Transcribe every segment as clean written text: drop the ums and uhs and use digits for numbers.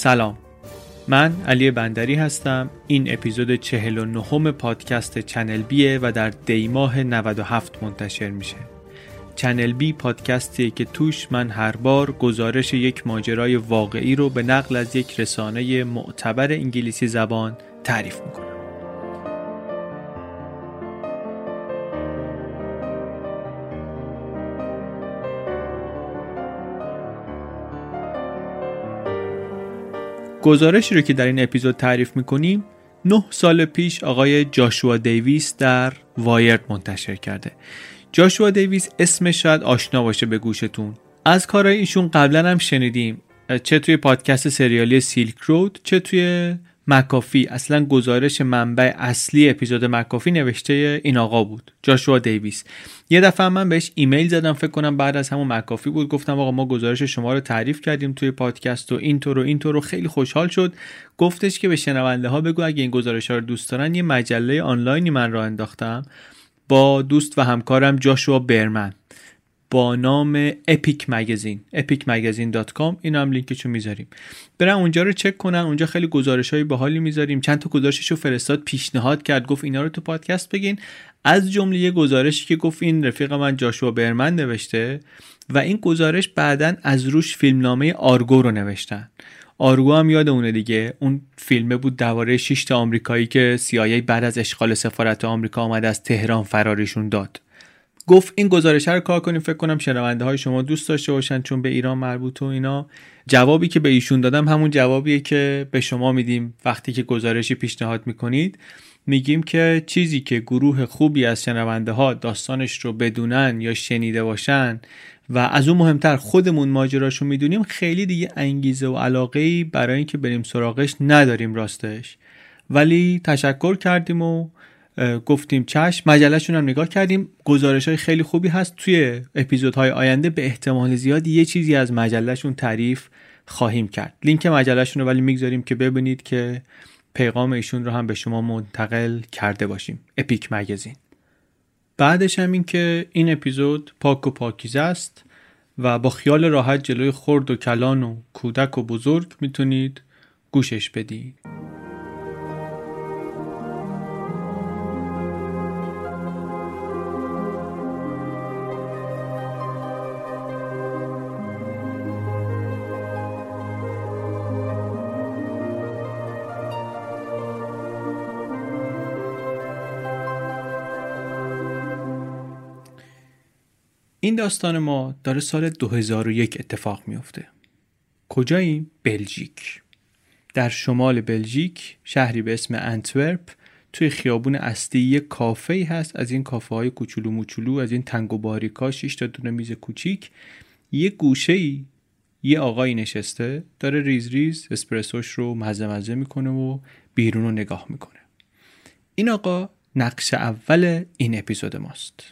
سلام، من علی بندری هستم. این اپیزود 49 پادکست چنل بیه و در دیماه 97 منتشر میشه. چنل بی پادکستیه که توش من هر بار گزارش یک ماجرای واقعی رو به نقل از یک رسانه معتبر انگلیسی زبان تعریف میکنم. گزارشی رو که در این اپیزود تعریف میکنیم 9 سال پیش آقای جاشوا دیویس در وایرد منتشر کرده. جاشوا دیویس اسمش شاید آشنا باشه به گوشتون. از کارهای ایشون قبلا هم شنیدیم، چه توی پادکست سریالی سیلک رود چه توی مکافی. اصلا گزارش منبع اصلی اپیزود مکافی نوشته این آقا بود، جاشوا دیویس. یه دفعه من بهش ایمیل زدم، فکر کنم بعد از همون مکافی بود، گفتم آقا ما گزارش شما رو تعریف کردیم توی پادکست و اینطور خیلی خوشحال شد. گفتش که به شنونده ها بگو اگه این گزارش ها رو دوست دارن یه مجله آنلاینی من راه انداختم با دوست و همکارم جاشوا برمن با نام اپیک مگزین، epicmagazine.com. اینا هم لینکشو میذاریم، برن اونجا رو چک کنن. اونجا خیلی گزارش‌های باحالی میذاریم. چند تا گزارششو فرستاد، پیشنهاد کرد، گفت اینا رو تو پادکست بگین. از جمله یه گزارشی که گفت این رفیق من جاشوا برمن نوشته و این گزارش بعدن از روش فیلمنامه آرگو رو نوشتن. آرگو هم یادمونه دیگه، اون فیلمه بود درباره 6 تا آمریکایی که CIA بعد از اشغال سفارت آمریکا اومد از تهران فرارشون داد. گفت این گزارش رو کار کنیم، فکر کنم شنونده های شما دوست داشته باشن چون به ایران مربوطه و اینا. جوابی که به ایشون دادم همون جوابیه که به شما میدیم وقتی که گزارشی پیشنهاد میکنید. میگیم که چیزی که گروه خوبی از شنونده ها داستانش رو بدونن یا شنیده باشن و از اون مهمتر خودمون ماجراشو میدونیم، خیلی دیگه انگیزه و علاقه‌ای برای اینکه بریم سراغش نداریم راستش. ولی تشکر کردیم و گفتیم چشم. مجله‌شون هم نگاه کردیم، گزارش‌های خیلی خوبی هست. توی اپیزودهای آینده به احتمال زیاد یه چیزی از مجله‌شون تعریف خواهیم کرد. لینک مجله‌شون رو ولی میگذاریم که ببینید که پیغام ایشون رو هم به شما منتقل کرده باشیم. اپیک مگزین. بعدش هم این که این اپیزود پاک و پاکیزه است و با خیال راحت جلوی خرد و کلان و کودک و بزرگ میتونید گوشش بدید. این داستان ما داره سال 2001 اتفاق میفته. کجاییم؟ بلژیک. در شمال بلژیک شهری به اسم آنتورپ. توی خیابون اصلی یه کافه‌ای هست، از این کافه‌های کوچولو موچولو، از این تنگ و باریکا، 6 تا دونه میز کوچیک. یه گوشه‌ای یه آقایی نشسته داره ریز ریز اسپرسوش رو مزه میکنه و بیرون رو نگاه میکنه. این آقا نقش اول این اپیزود ماست.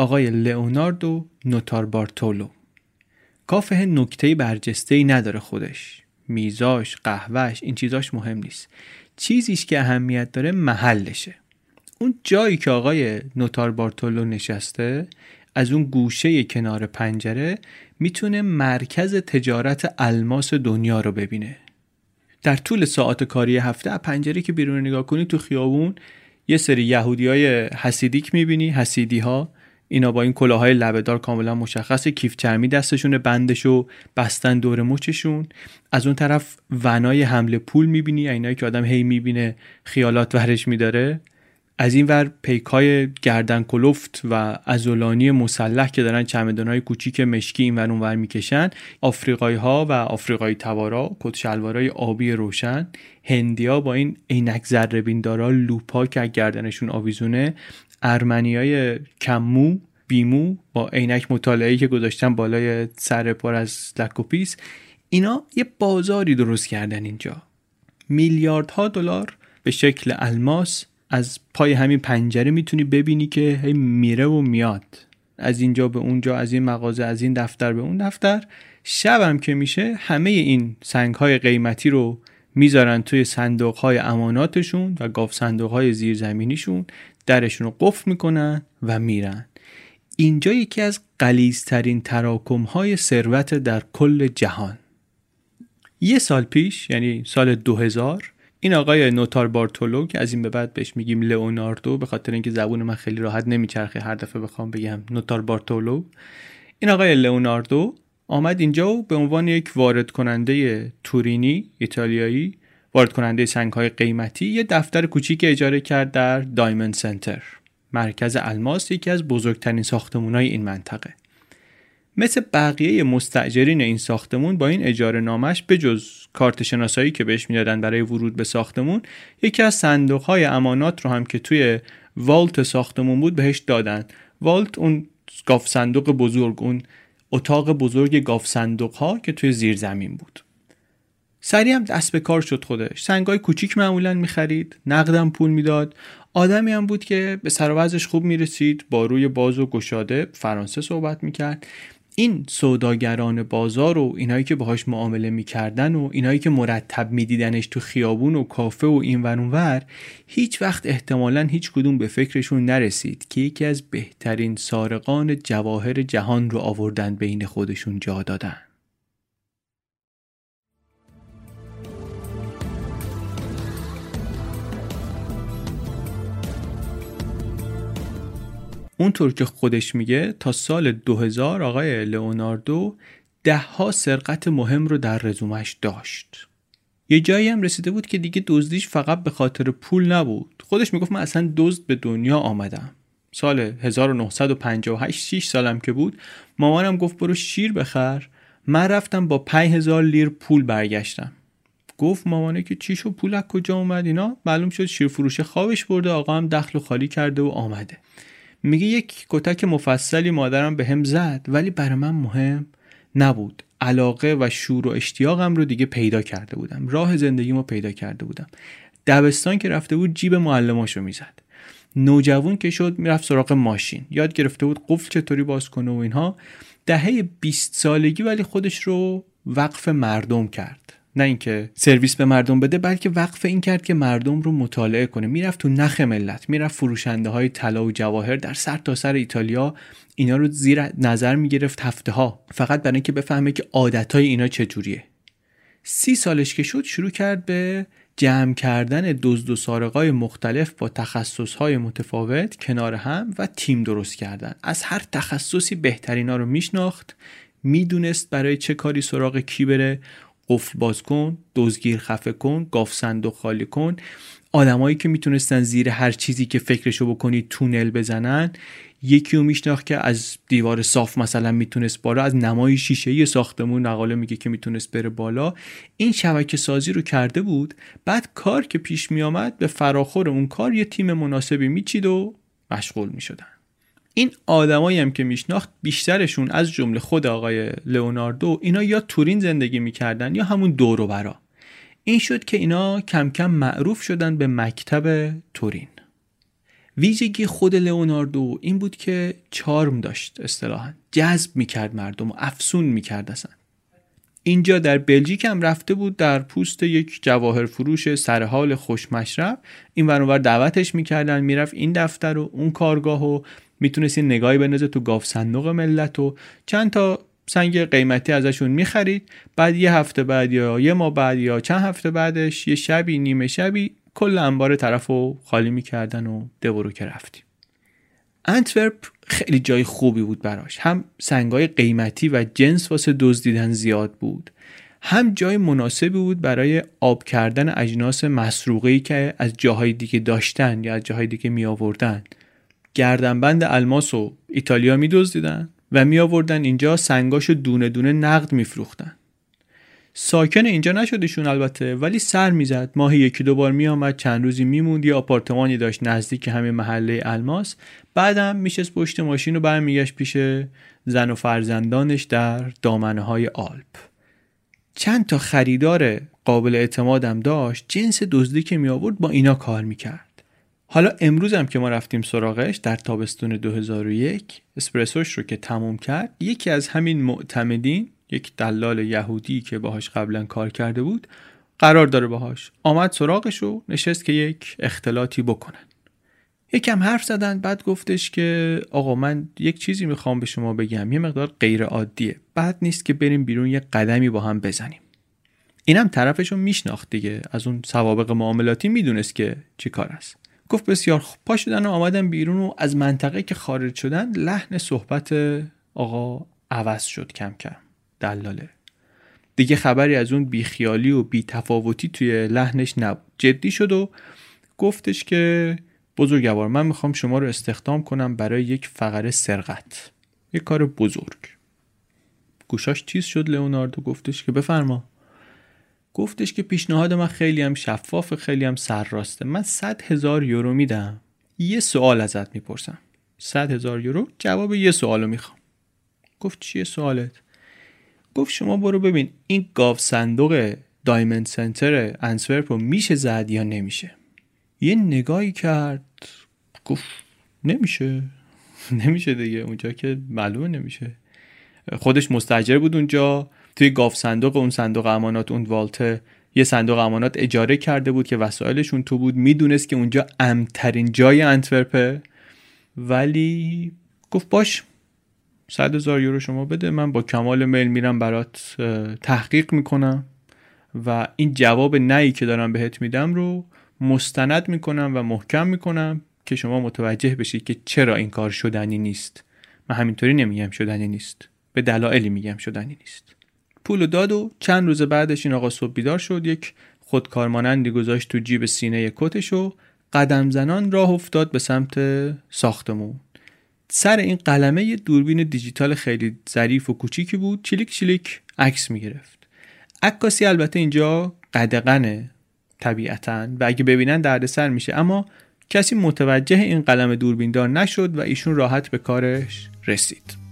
آقای لئوناردو نوتاربارتولو. کافه نکته برجسته‌ای نداره خودش. میزاش، قهوهش، این چیزاش مهم نیست. چیزیش که اهمیت داره محلشه. اون جایی که آقای نوتاربارتولو نشسته، از اون گوشه کنار پنجره میتونه مرکز تجارت الماس دنیا رو ببینه. در طول ساعات کاری هفته از پنجره که بیرون نگاه کنی تو خیابون یه سری یهودیای حسیدیک می‌بینی، حسیدی‌ها. اینا با این کلاهای لبه‌دار کاملا مشخصه، کیف چرمی دستشونه، بندشو بستن دور مچشون. از اون طرف ونای حمل پول میبینی، اینایی که آدم هی میبینه خیالات ورش میداره. از این ور پیکای گردن کلفت و عضلانی مسلح که دارن چمدانای کوچیک مشکی این ور اون ور میکشن. آفریقایی ها و آفریقایی تبارا، کت شلوارای آبی روشن. هندیا با این عینک ذره بین دارا، لوپا که گردنشون آویزونه. ارمنیای کمو بیمو با عینک مطالعه‌ای که گذاشتن بالای سر پر از لک و پیس. اینا یه بازاری درست کردن اینجا. میلیاردها دلار به شکل الماس از پای همین پنجره میتونی ببینی که هی میره و میاد، از اینجا به اونجا، از این مغازه، از این دفتر به اون دفتر. شب هم که میشه همه این سنگ‌های قیمتی رو میذارن توی صندوق‌های اماناتشون و گاف صندوق‌های زیرزمینیشون، درشون رو قفل میکنن و میرن. اینجا یکی از غلیظترین تراکم‌های ثروت در کل جهان. یه سال پیش یعنی سال 2000 این آقای نوتاربارتولو که از این به بعد بهش میگیم لئوناردو به خاطر اینکه زبون من خیلی راحت نمیچرخه هر دفعه بخوام بگم نوتاربارتولو، این آقای لئوناردو آمد اینجا و به عنوان یک وارد کننده تورینی ایتالیایی، وارد کننده سنگ‌های قیمتی، یه دفتر کوچیک اجاره کرد در دایموند سنتر، مرکز الماس، یکی از بزرگترین ساختمان‌های این منطقه. مثل بقیه مستاجرین این ساختمون با این اجاره نامش به جز کارت شناسایی که بهش میدادن برای ورود به ساختمون، یکی از صندوق‌های امانات رو هم که توی والت ساختمون بود بهش دادن. والت اون گاف صندوق بزرگ، اون اتاق بزرگ گاف صندوق ها که توی زیر زمین بود. سریع هم دست به کار شد خودش. سنگای کوچیک معمولا می‌خرید، نقدم پول میداد. آدمی هم بود که به سر و وضعش خوب میرسید، با روی باز و گشاده فرانسه صحبت میکرد. این سوداگران بازار و اینایی که باهاش معامله میکردن و اینایی که مرتب میدیدنش تو خیابون و کافه و این ور اون ور، هیچ وقت احتمالاً هیچ کدوم به فکرشون نرسید که یکی از بهترین سارقان جواهر جهان رو آوردن بین خودشون جا دادن. اونطور که خودش میگه تا سال 2000 آقای لئوناردو 10 سرقت مهم رو در رزومش داشت. یه جایی هم رسیده بود که دیگه دزدیش فقط به خاطر پول نبود. خودش میگفت من اصلا دزد به دنیا آمدم. سال 1958 6 سالم که بود مامانم گفت برو شیر بخر، من رفتم با 5000 لیر پول برگشتم. گفت مامانه که چی شو، پول از کجا اومد اینا؟ معلوم شد شیرفروشه خوابش برده، آقا هم دخل و خالی کرده و آمده. میگه یک کتک مفصلی مادرم به هم زد ولی برای من مهم نبود. علاقه و شور و اشتیاقم رو دیگه پیدا کرده بودم، راه زندگیمو پیدا کرده بودم. دبستان که رفته بود جیب معلماشو میزد، نوجوان که شد میرفت سراغ ماشین، یاد گرفته بود قفل چطوری باز کنه و اینها. دهه 20 سالگی ولی خودش رو وقف مردم کرد، نه اینکه سرویس به مردم بده بلکه وقف این کرد که مردم رو مطالعه کنه. میرفت تو نخ ملت، میرفت فروشنده های طلا و جواهر در سرتاسر ایتالیا، اینا رو زیر نظر میگرفت هفته ها، فقط برای اینکه بفهمه که عادت های اینا چجوریه. 30 سالش که شد شروع کرد به جمع کردن دزد و سارقای مختلف با تخصصهای متفاوت کنار هم و تیم درست کردن. از هر تخصصی بهترینا رو میشناخت، میدونست برای چه کاری سراغ کی بره. قفل باز کن، دزدگیر خفه کن، گاف صندوق خالی کن، آدمایی که میتونستن زیر هر چیزی که فکرشو بکنی تونل بزنن. یکی رو میشناخت که از دیوار صاف مثلا میتونست بالا، از نمای شیشه‌ای ساختمون نقاله میگه که میتونست بره بالا. این شبکه سازی رو کرده بود. بعد کار که پیش میامد به فراخور اون کار یه تیم مناسبی میچید و مشغول میشدن. این آدمایی هم که میشناخت بیشترشون از جمله خود آقای لئوناردو، اینا یا تورین زندگی میکردن یا همون دور و برا. این شد که اینا کم کم معروف شدن به مکتب تورین. ویژگی خود لئوناردو این بود که چارم داشت، اصطلاحاً جذب میکرد مردم و افسون میکرد. اصلا اینجا در بلژیک هم رفته بود در پوست یک جواهر فروش سرحال خوشمشرب، این ور اون ور دعوتش میکردن، میرفت این دفتر و اون کارگاه و میتونست یه نگاهی بندازه تو گاف صندوق ملت و چند تا سنگ قیمتی ازشون میخرید. بعد یه هفته بعد یا یه ماه بعد یا چند هفته بعدش یه شبی نیمه شبی کل انبار طرفو خالی میکردن و دورو که رفتیم. آنتورپ خیلی جای خوبی بود براش، هم سنگای قیمتی و جنس واسه دزدیدن زیاد بود، هم جای مناسبی بود برای آب کردن اجناس مسروقه‌ای که از جاهای دیگه داشتن یا از جاهای دیگه می آوردن. گردنبند الماسو ایتالیا می دزدیدن و می آوردن اینجا، سنگاشو دونه دونه نقد می فروختن. ساکن اینجا نشدشون البته، ولی سر می زد، ماهی 1-2 بار می آمد، چند روزی می موند، یه آپارتمانی داشت نزدیک همین محله الماس. بعدم می شست پشت ماشین و برمی گشت پیش زن و فرزندانش در دامنه های آلپ. چند تا خریدار قابل اعتمادم داشت، جنس دزدی که می آورد با اینا کار می کرد. حالا امروز هم که ما رفتیم سراغش در تابستون 2001 اسپرسوش رو که تموم کرد، یکی از همین معتمدین، یک دلال یهودی که باهاش قبلا کار کرده بود، قرار داره باهاش، آمد سراغش و نشست که یک اختلاطی بکنن. یکم حرف زدن، بعد گفتش که آقا من یک چیزی میخوام به شما بگم، یه مقدار غیر عادیه، بد نیست که بریم بیرون یه قدمی با هم بزنیم. اینم طرفشو میشناخت دیگه، از اون سوابق معاملاتی میدونست که چی کار است. گفت بسیار خوب. پا شدن و آمدن بیرون و از منطقه که خارج شدن لحن صحبت آقا عوض شد کم کم. دلاله دیگه خبری از اون بیخیالی و بیتفاوتی توی لحنش نبود، جدی شد و گفتش که بزرگوار من میخوام شما رو استخدام کنم برای یک فقره سرقت، یک کار بزرگ. گوشاش تیز شد لئوناردو. گفتش که بفرما. گفتش که پیشنهاد من خیلی هم شفاف، خیلی هم سرراسته. من 100,000 یورو میدم، یه سوال ازت میپرسم. 100,000 یورو جواب یه سوالو میخوام. گفت چیه سوالت؟ گفت شما برو ببین این گاو صندوق دایموند سنتر انتورپ رو میشه زد یا نمیشه. یه نگاهی کرد، گفت نمیشه. نمیشه دیگه، اونجا که معلومه نمیشه. خودش مستاجر بود اونجا، توی گاو صندوق اون صندوق امانات اون والته یه صندوق امانات اجاره کرده بود که وسایلشون تو بود، میدونست که اونجا امن‌ترین جای انتورپه. ولی گفت باش 100,000 یورو شما بده، من با کمال میل میرم برات تحقیق میکنم و این جواب نهی که دارم بهت میدم رو مستند میکنم و محکم میکنم که شما متوجه بشید که چرا این کار شدنی نیست. من همینطوری نمیگم شدنی نیست، به دلایلی میگم شدنی نیست. پولو داد و چند روز بعدش این آقا صبح بیدار شد، یک خودکارمانندی گذاشت تو جیب سینه کتش و قدم زنان راه افتاد به سمت ساختمون. سر این قلمه یه دوربین دیجیتال خیلی ظریف و کوچیکی بود، چلیک چلیک عکس میگرفت. عکاسی البته اینجا قدغنه طبیعتاً و اگه ببینن دردسر میشه، اما کسی متوجه این قلم دوربیندار نشد و ایشون راحت به کارش رسید.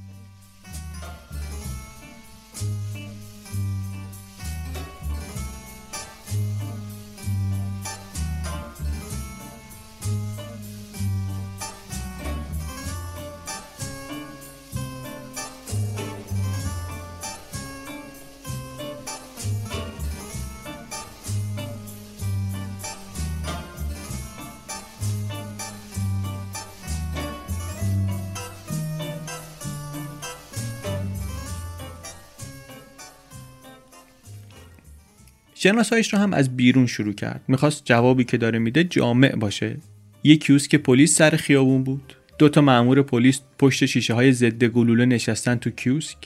شناساییش رو هم از بیرون شروع کرد. میخواست جوابی که داره میده جامع باشه. یک کیوسک پلیس سر خیابون بود. 2 مأمور پلیس پشت شیشه های ضد گلوله نشستن تو کیوسک.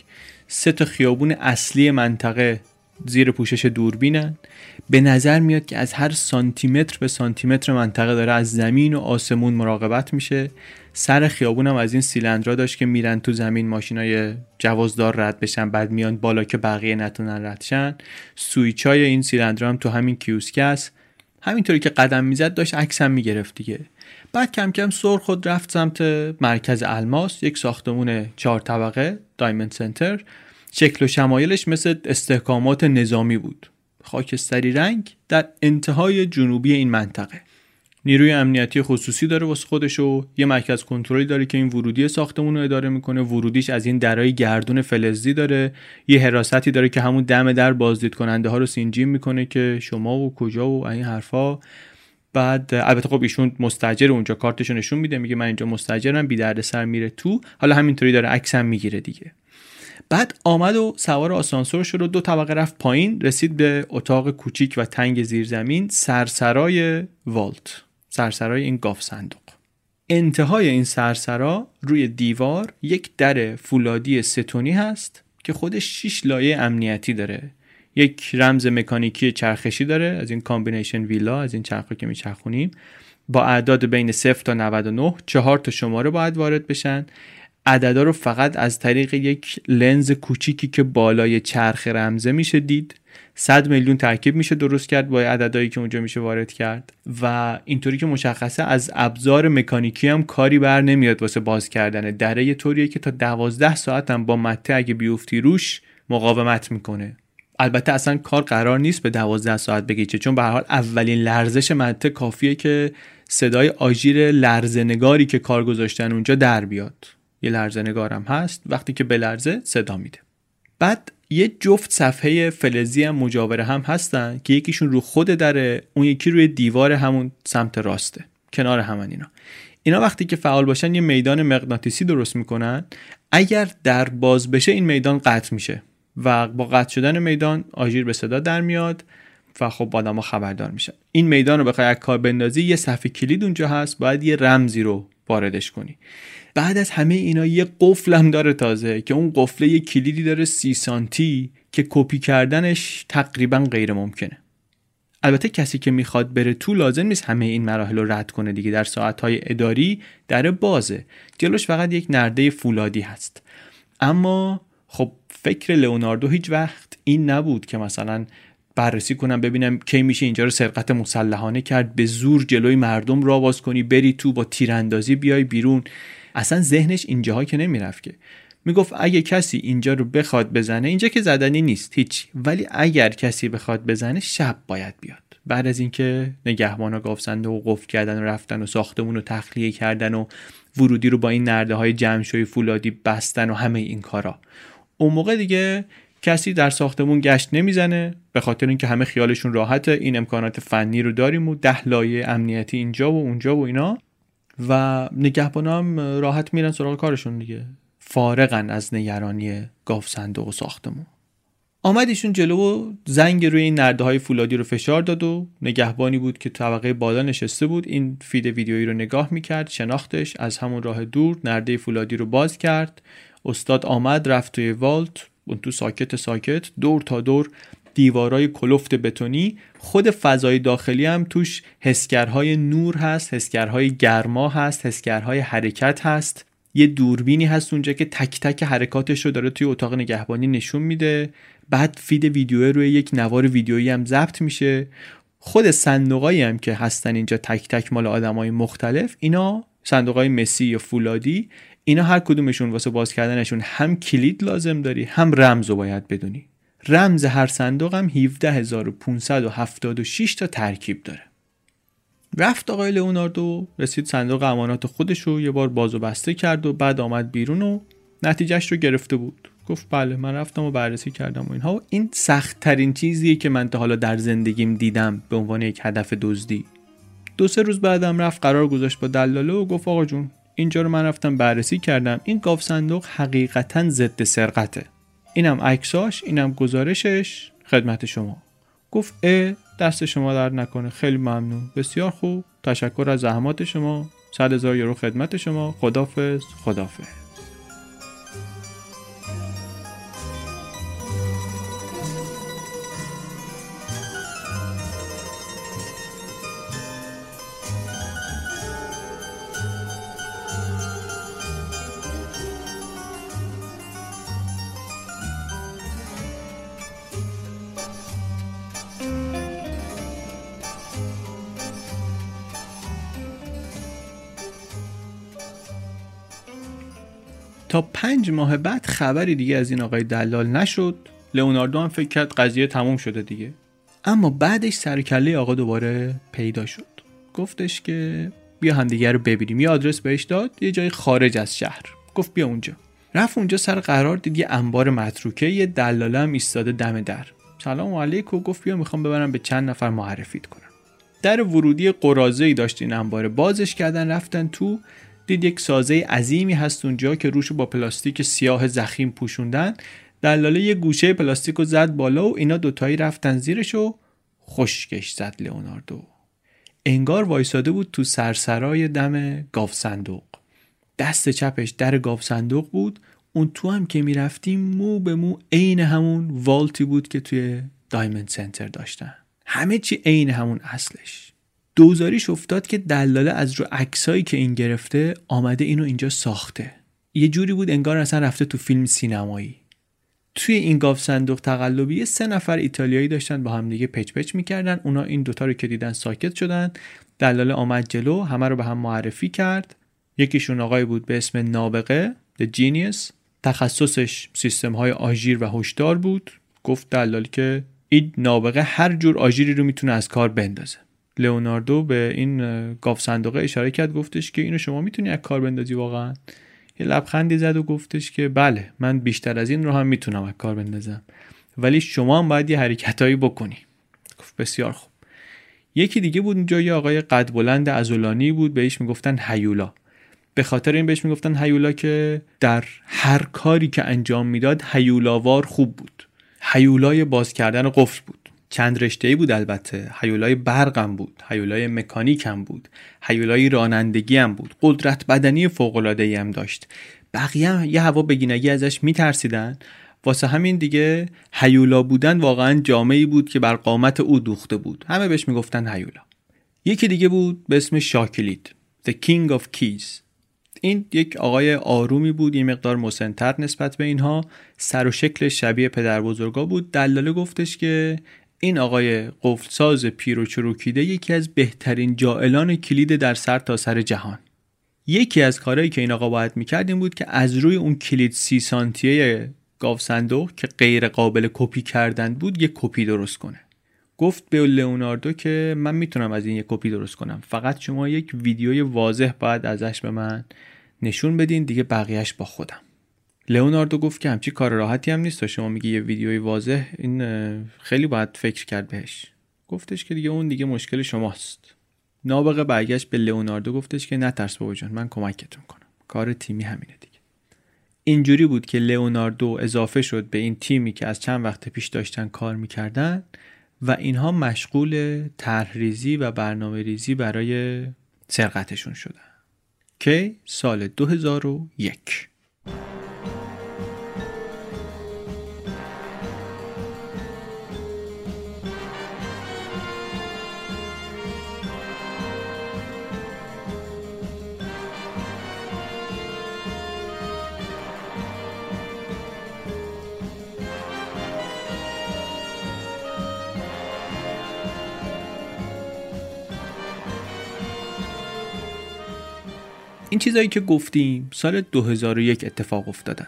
3 خیابون اصلی منطقه زیر پوشش دوربینن. به نظر میاد که از هر سانتیمتر به سانتیمتر منطقه داره از زمین و آسمون مراقبت میشه. سر خیابون هم از این سیلندرا داشت که میرن تو زمین ماشینای جوازدار رد بشن، بعد میان بالا که بقیه نتونن رد شن. سوئیچای این سیلندرا هم تو همین کیوسک است. همینطوری که قدم میزد داشت عکس هم میگرفت دیگه. بعد کم کم سر خود رفت سمت مرکز الماس، یک ساختمون 4 طبقه دایموند سنتر. شکل و شمایلش مثل استحکامات نظامی بود، خاکستری رنگ، در انتهای جنوبی این منطقه. نیروی امنیتی خصوصی داره واسه خودش و یه مرکز کنترلی داره که این ورودی ساختمون رو اداره میکنه. ورودیش از این درای گردون فلزی داره. یه حراستی داره که همون دم در بازدید کننده ها رو سینجیم میکنه که شما و کجا و این حرفا. بعد البته خب ایشون مستاجر اونجا، کارتشو نشون میده، میگه من اینجا مستاجرم، بی دردسر میره تو. حالا همینطوری داره عکس هم میگیره دیگه. بعد آمد و سوار آسانسور شد و 2 طبقه رفت پایین، رسید به اتاق کوچیک و تنگ زیرزمین، سرسرای والت، سرسرای این گاف صندوق. انتهای این سرسرا روی دیوار یک در فولادی ستونی هست که خودش 6 لایه امنیتی داره. یک رمز مکانیکی چرخشی داره از این کامبینیشن ویلا، از این چرخی که میچرخونیم، با اعداد بین 0 تا 99، 4 تا شماره باید وارد بشن. عددا رو فقط از طریق یک لنز کوچیکی که بالای چرخ رمزه میشه دید. 100 میلیون ترکیب میشه درست کرد با عددهایی که اونجا میشه وارد کرد و اینطوری که مشخصه از ابزار مکانیکی هم کاری بر نمیاد واسه باز کردن دره. یه طوریه که تا 12 ساعت هم با مته اگه بیفتی روش مقاومت میکنه. البته اصلا کار قرار نیست به 12 ساعت بگیچه، چون به هر حال اولین لرزش مته کافیه که صدای آژیر لرزنگاری که کار گذاشتن اونجا در بیاد. یه لرزنگارم هست، وقتی که بلرزه صدا میده. بعد یه جفت صفحه فلزی هم مجاوره هم هستن که یکیشون رو خود دره، اون یکی روی دیوار همون سمت راسته، کنار همن. اینا وقتی که فعال باشن یه میدان مغناطیسی درست میکنن. اگر در باز بشه این میدان قطع میشه، و با قطع شدن میدان آژیر به صدا در میاد و خب آدم‌ها خبردار میشن. این میدان رو بخوای از کار بندازی یه صفحه کلید اونجا هست، باید یه رمزی رو واردش کنی. بعد از همه اینا یه قفل هم داره تازه که اون قفله یه کلیدی داره 30 سانتی که کپی کردنش تقریبا غیر ممکنه. البته کسی که میخواد بره تو لازم نیست همه این مراحل رو رد کنه دیگه، در ساعت‌های اداری در بازه، جلوش فقط یک نرده فولادی هست. اما خب فکر لئوناردو هیچ وقت این نبود که مثلا بررسی کنم ببینم کی میشه اینجا رو سرقت مسلحانه کرد، به زور جلوی مردم را باز کنی، بری تو، با تیراندازی بیای بیرون. اصلا ذهنش اینجاها که نمیرفت که. میگفت اگه کسی اینجا رو بخواد بزنه، اینجا که زدنی نیست هیچ، ولی اگر کسی بخواد بزنه شب باید بیاد. بعد از اینکه نگهبانا گاوصندوق و قفل کردن و رفتن و ساختمون رو تخلیه کردن و ورودی رو با این نرده‌های جمشوی فولادی بستن و همه این کارا، اون موقع دیگه کسی در ساختمون گشت نمیزنه، به خاطر اینکه همه خیالشون راحته، این امکانات فنی رو داریم و 10 لایه امنیتی اینجا و اونجا و اینا، و نگهبانا هم راحت میرن سراغ کارشون دیگه، فارغن از نگرانی گاوصندوق و ساختمون. آمد ایشون جلو و زنگ روی این نرده‌های فولادی رو فشار داد و نگهبانی بود که طبقه بالا نشسته بود، این فید ویدیویی رو نگاه میکرد، شناختش از همون راه دور، نرده فولادی رو باز کرد. استاد آمد، رفت توی والت، اون تو ساکت ساکت، دور تا دور دیوارای کلفت بتونی، خود فضای داخلی هم توش حسگرهای نور هست، حسگرهای گرما هست، حسگرهای حرکت هست. یه دوربینی هست اونجا که تک تک حرکاتش رو داره توی اتاق نگهبانی نشون میده. بعد فید ویدیو روی یک نوار ویدیویی هم ضبط میشه. خود صندوقایی هم که هستن اینجا تک تک مال آدمای مختلف، اینا صندوقای مسی یا فولادی، اینا هر کدومشون واسه باز کردنشون هم کلید لازم داری، هم رمزو باید بدونی. رمز هر صندوق هم 17576 تا ترکیب داره. رفت آقای لئوناردو، رسید صندوق امانات خودش رو یه بار باز و بسته کرد و بعد آمد بیرون و نتیجهش رو گرفته بود. گفت بله من رفتم و بررسی کردم و اینها، و این سخت ترین چیزیه که من تا حالا در زندگیم دیدم به عنوان یک هدف دزدی. 2-3 روز بعدم رفت قرار گذاشت با دلاله و گفت آقا جون اینجا رو من رفتم بررسی کردم، این گاف صندوق حقیقتاً ضد سرقته، اینم عکساش، اینم گزارشش، خدمت شما. گفت دست شما درد نکنه، خیلی ممنون، بسیار خوب، تشکر از زحمات شما، 100,000 یورو خدمت شما، خدافظ. خدافظ. تا 5 ماه بعد خبری دیگه از این آقای دلال نشد. لئوناردو هم فکر کرد قضیه تموم شده دیگه. اما بعدش سرکله آقا دوباره پیدا شد. گفتش که بیا هم دیگه رو ببینیم. یه آدرس بهش داد، یه جای خارج از شهر. گفت بیا اونجا. رفت اونجا سر قرار، دید یه انبار متروکه، یه دلاله هم ایستاده دم در. سلام علیکم. گفت بیا میخوام ببرم به چند نفر معرفیت کنم. در ورودی قراضه‌ای داشت این انبار، بازش کردن رفتن تو. دید یک سازه عظیمی هست اونجا که روشو با پلاستیک سیاه ضخیم پوشوندن. دلاله یه گوشه پلاستیکو زد بالا و اینا دوتایی رفتن زیرش و خشکش زد لئوناردو. انگار وایساده بود تو سرسرای دم گاوصندوق. دست چپش در گاوصندوق بود، اون تو هم که میرفتیم مو به مو عین همون والتی بود که توی دایموند سنتر داشتن، همه چی عین همون اصلش. دوزاریش افتاد که دلاله از رو عکسایی که این گرفته آمده اینو اینجا ساخته. یه جوری بود انگار اصلا رفته تو فیلم سینمایی. توی این گاوصندوق تقلبی 3 نفر ایتالیایی داشتن با هم دیگه پچ پچ می‌کردن. اونا این دوتا رو که دیدن ساکت شدن. دلاله آمد جلو، همه رو به هم معرفی کرد. یکیشون آقای بود به اسم نابغه، The Genius، تخصصش سیستم‌های آژیر و هشدار بود. گفت دلاله که این نابغه هر جور آژیری رو میتونه از کار بندازه. لئوناردو به این گاوصندوق اشاره کرد، گفتش که اینو شما میتونی از کار بندازی واقعا؟ یه لبخندی زد و گفتش که بله من بیشتر از این رو هم میتونم از کار بندازم، ولی شما هم باید یه حرکتایی بکنی. گفت بسیار خوب. یکی دیگه بود اونجا، یه آقای قد بلند عضلانی بود، بهش میگفتن هیولا. به خاطر این بهش میگفتن هیولا، که در هر کاری که انجام میداد هیولاوار خوب بود. هیولای باز کردن قفل بود، چند رشته‌ای بود، البته هیولای برق هم بود، هیولای مکانیک هم بود، هیولای رانندگی هم بود، قدرت بدنی فوق‌العاده‌ای هم داشت. بقیه یه هوا بگینگی ازش میترسیدن، واسه همین دیگه هیولا بودن واقعا جامعی بود که بر قامت او دوخته بود، همه بهش میگفتن هیولا. یکی دیگه بود به اسم شاکلید، The King of Keys. این یک آقای آرومی بود، یه مقدار مسن‌تر نسبت به اینها، سر و شکل شبیه پدر بزرگا بود. دلاله گفتش که این آقای قفلساز پیر و چروکیده یکی از بهترین جائلان کلید در سر تا سر جهان. یکی از کارهایی که این آقا باید میکرد این بود که از روی اون کلید 30 سانتیه گاو صندوق که غیر قابل کپی کردن بود یک کپی درست کنه. گفت به لئوناردو که من میتونم از این یک کپی درست کنم، فقط شما یک ویدیوی واضح باید ازش به من نشون بدین، دیگه بقیهش با خودم. لئوناردو گفت که همچی کار راحتی هم نیست، شما میگی یه ویدیوی واضح، این خیلی باید فکر کرد بهش. گفتش که دیگه اون دیگه مشکل شماست. نابغه برگشت به لئوناردو گفتش که نترس بابا جان، من کمکتون کنم، کار تیمی همینه دیگه. اینجوری بود که لئوناردو اضافه شد به این تیمی که از چند وقت پیش داشتن کار میکردن و اینها مشغول طرحریزی و برنامه‌ریزی برای سرقتشون شدن که سال 2001. این چیزایی که گفتیم سال 2001 اتفاق افتادن.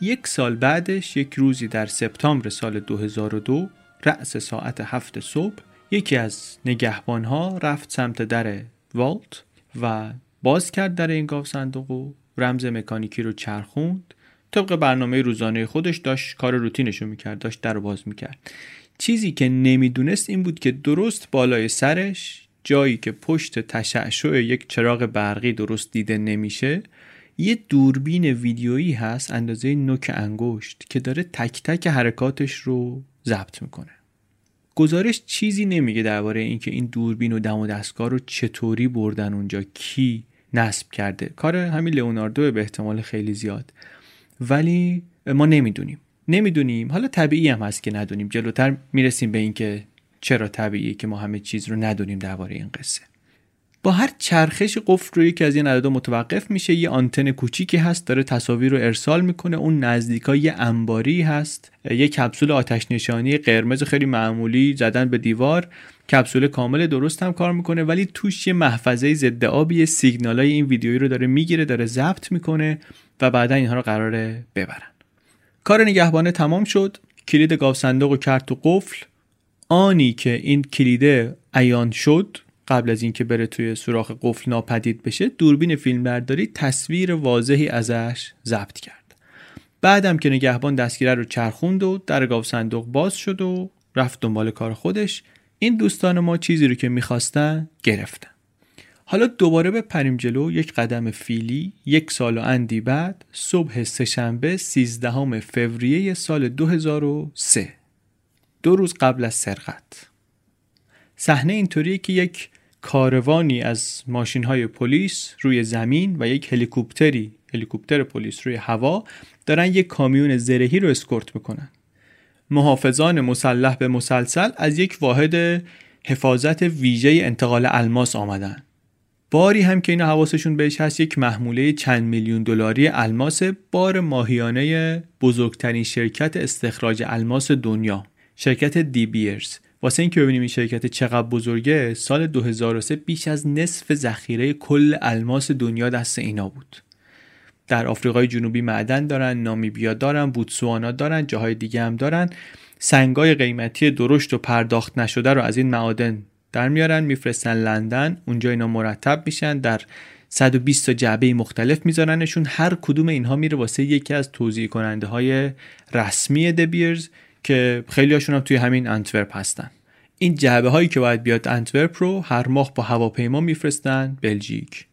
یک سال بعدش یک روزی در سپتامبر سال 2002 رأس ساعت 7 صبح یکی از نگهبانها رفت سمت در والت و باز کرد در این گاو صندوق و رمز مکانیکی رو چرخوند. طبق برنامه روزانه خودش داشت کار روتینش رو میکرد، داشت در رو باز میکرد. چیزی که نمیدونست این بود که درست بالای سرش، جایی که پشت تشعشع یک چراغ برقی درست دیده نمیشه، یه دوربین ویدیویی هست اندازه نوک انگشت که داره تک تک حرکاتش رو ضبط میکنه. گزارش چیزی نمیگه درباره اینکه این دوربین و دم و دستگاه رو چطوری بردن اونجا، کی نصب کرده، کار همین لئوناردو به احتمال خیلی زیاد، ولی ما نمیدونیم. حالا طبیعی هم هست که ندونیم، جلوتر میرسیم به اینکه چرا طبیعیه که ما همه چیز رو ندونیم درباره این قصه. با هر چرخش قفل رو یکی از این عددا متوقف میشه. یه آنتن کوچیکی هست داره تصاویر رو ارسال میکنه. اون نزدیکا یه انباری هست، یه کپسول آتش نشانی قرمز خیلی معمولی زدن به دیوار، کپسول کامل درست هم کار میکنه، ولی توش یه محفظه ضد آبی سیگنالای این ویدیویی رو داره میگیره، داره ضبط میکنه و بعدا اینها رو قراره ببرن. کار نگهبانه تمام شد، کلید گاو صندوقو کرد تو قفل. آنی که این کلیده عیان شد، قبل از اینکه بره توی سوراخ قفل ناپدید بشه، دوربین فیلمبرداری تصویر واضحی ازش ضبط کرد. بعدم که نگهبان دستگیره رو چرخوند و در گاو صندوق باز شد و رفت دنبال کار خودش، این دوستان ما چیزی رو که میخواستن گرفتن. حالا دوباره بپریم جلو یک قدم فیلی. یک سال و اندی بعد، صبح سه‌شنبه 13 فوریه سال 2003، 2 روز قبل از سرقت، صحنه اینطوریه که یک کاروانی از ماشین‌های پلیس روی زمین و یک هلیکوپتر پلیس روی هوا دارن یک کامیون زرهی رو اسکورت میکنن. محافظان مسلح به مسلسل از یک واحد حفاظت ویژه انتقال الماس آمدن. باری هم که اینا حواسشون بهش هست، یک محموله چند میلیون دلاری الماس، بار ماهیانه بزرگترین شرکت استخراج الماس دنیا، شرکت دی بیرز. واسه این که ببینیم این شرکت چقدر بزرگه، سال 2003 بیش از نصف ذخیره کل الماس دنیا دست اینا بود. در آفریقای جنوبی معدن دارن، نامیبیا دارن، بوتسوانا دارن، جاهای دیگه هم دارن. سنگای قیمتی درشت و پرداخت نشده رو از این معادن در میارن، میفرستن لندن، اونجا اینا مرتب میشن، در 120 تا جعبه مختلف میذارنشون. هر کدوم اینها میره واسه یکی از توزیع کننده های رسمی دی بیرز که خیلی هاشون هم توی همین آنتورپ هستن. این جعبه هایی که باید بیاد آنتورپ رو هر ماه با هواپیما میفرستن بلژیک.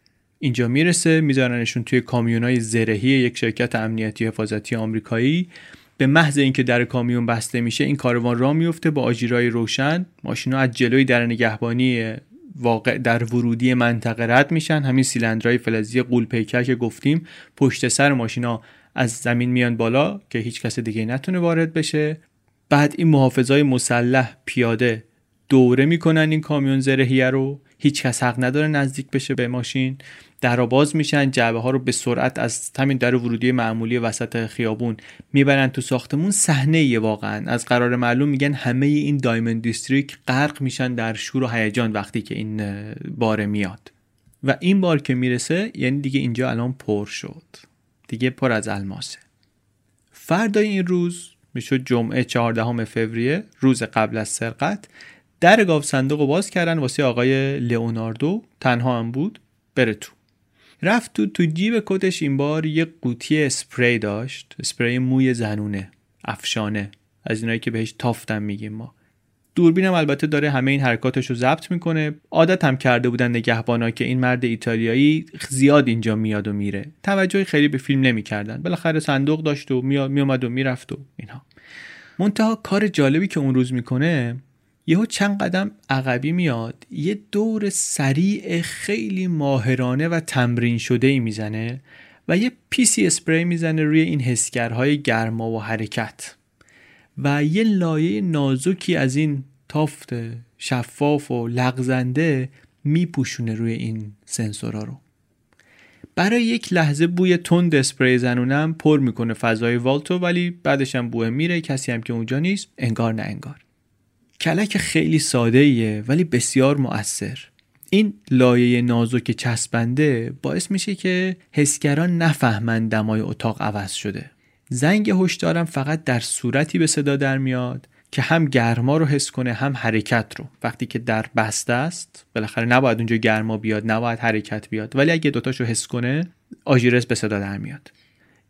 اینجا میرسه، میذارنشون توی کامیونای زرهی یک شرکت امنیتی حفاظتی آمریکایی. به محض اینکه در کامیون بسته میشه، این کاروان راه میفته با آژیرهای روشن. ماشینا از جلوی در نگهبانی واقع در ورودی منطقه رد میشن. همین سیلندرهای فلزی غول پیکر که گفتیم پشت سر ماشینا از زمین میان بالا که هیچ کس دیگه نتونه وارد بشه. بعد این محافظای مسلح پیاده دوره میکنن این کامیون زرهیه رو، هیچ کس حق نداره نزدیک بشه به ماشین. درا باز میشن، جعبه ها رو به سرعت از همین در ورودی معمولی وسط خیابون میبرن تو ساختمون. صحنه واقعا از قرار معلوم میگن همه این دایموند دیستریکت غرق میشن در شور و هیجان وقتی که این باره میاد. و این بار که میرسه یعنی دیگه اینجا الان پر شد، دیگه پر از الماسه. فردای این روز میشه جمعه 14 فوریه، روز قبل از سرقت، در گاو صندوق رو باز کردن واسه آقای لئوناردو. تنها هم بود، بره تو. رفت تو جیب کتش این بار یه قوطی اسپری داشت، اسپری موی زنونه، افشانه، از اینایی که بهش تافتم میگیم ما. دوربینم البته داره همه این حرکاتش رو ضبط میکنه. عادت هم کرده بودن نگهبانا که این مرد ایتالیایی زیاد اینجا میاد و میره، توجهی خیلی به فیلم نمیکردن. بالاخره صندوق داشت و میومد و میرفت و اینها. منتها کار جالبی که اون روز میکنه، یهو چند قدم عقبی میاد، یه دور سریع خیلی ماهرانه و تمرین شده ای میزنه و یه پیسی اسپری میزنه روی این حسگرهای گرما و حرکت و یه لایه نازکی از این تافت شفاف و لغزنده میپوشونه روی این سنسورا رو. برای یک لحظه بوی تند اسپری زنونم پر میکنه فضای والتو، ولی بعدش هم بوه میره، کسی هم که اونجا نیست، انگار نه انگار. کلک خیلی سادهیه ولی بسیار مؤثر. این لایه نازک چسبنده باعث میشه که حسگران نفهمن دمای اتاق عوض شده. زنگ هشدارم فقط در صورتی به صدا در میاد که هم گرما رو حس کنه هم حرکت رو. وقتی که در بسته است بالاخره نباید اونجا گرما بیاد، نباید حرکت بیاد، ولی اگه دوتاش رو حس کنه آژیرس به صدا در میاد.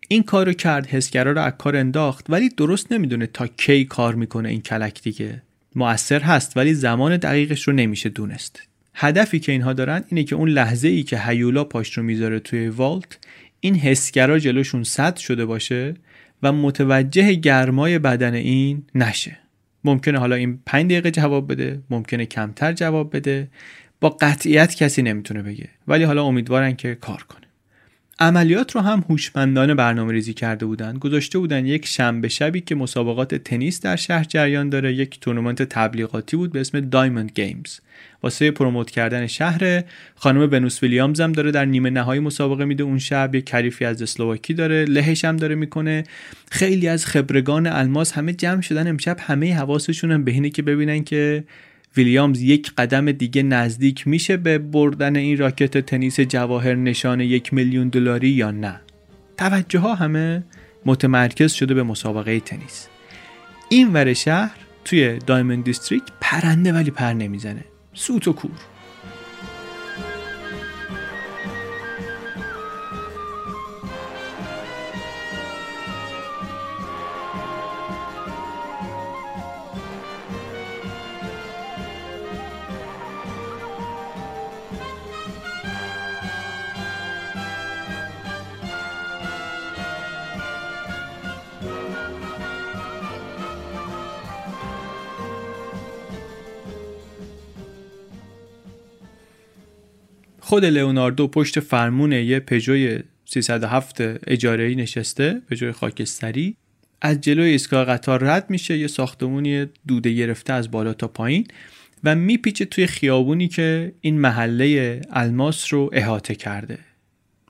این کارو کرد، حسگرا رو از کار انداخت، ولی درست نمیدونه تا کی کار میکنه این کلک. دیگه مؤثر هست ولی زمان دقیقش رو نمیشه دونست. هدفی که اینها دارن اینه که اون لحظه‌ای که هیولا پاش رو میذاره توی والت، این حسگرا جلوشون سد شده باشه و متوجه گرمای بدن این نشه. ممکنه حالا این 5 دقیقه جواب بده، ممکنه کمتر جواب بده، با قطعیت کسی نمیتونه بگه، ولی حالا امیدوارن که کار کنه. عملیات رو هم هوشمندانه برنامه‌ریزی کرده بودن. گذاشته بودن یک شنبه شبی که مسابقات تنیس در شهر جریان داره، یک تورنمنت تبلیغاتی بود به اسم دایموند گیمز واسه پروموت کردن شهر. خانم بنوس ویلیامز هم داره در نیمه نهایی مسابقه میده اون شب. یک کریفی از اسلوواکی داره، لهش هم داره میکنه. خیلی از خبرگان الماس همه جمع شدن امشب، همه حواسشون هم به اینه که ببینن که ویلیامز یک قدم دیگه نزدیک میشه به بردن این راکت تنیس جواهر نشان $1,000,000 یا نه. توجه ها همه متمرکز شده به مسابقه تنیس. این ور شهر توی دایموند دیستریکت پرنده ولی پر نمیزنه، سوت و کور. خود لئوناردو پشت فرمون یه پژوی 307 اجاره‌ای نشسته، پژوی خاکستری. از جلوی ایستگاه قطار رد میشه، یه ساختمونی دوده گرفته از بالا تا پایین و میپیچه توی خیابونی که این محله الماس رو احاطه کرده.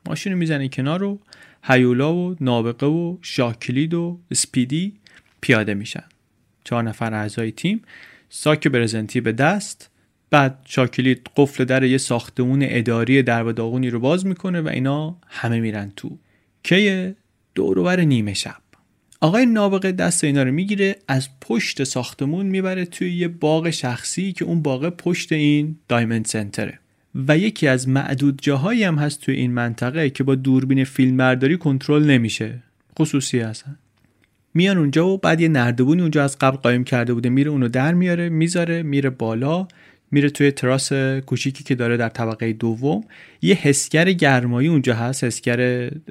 ماشین رو میزنه کنار رو، هیولا و نابغه و شاکلید و اسپیدی پیاده میشن. 4 نفر اعضای تیم، ساک برزنتی به دست. بعد شاکلیت قفل در یه ساختمون اداری در و داغونی رو باز میکنه و اینا همه میرن تو. که دوروبر نیمه شب آقای نابغه دست اینا رو میگیره، از پشت ساختمون میبره توی یه باغ شخصی که اون باغ پشت این دایموند سنتره و یکی از معدود جاهایی هم هست توی این منطقه که با دوربین فیلم برداری کنترل نمیشه، خصوصی هستن. میان اونجا و بعد یه نردبونی اونجا از قبل قایم کرده بوده، میره اونو در میاره، میذاره، میره بالا، میره توی تراس کوچیکی که داره در طبقه دوم. یه حسگر گرمایی اونجا هست، حسگر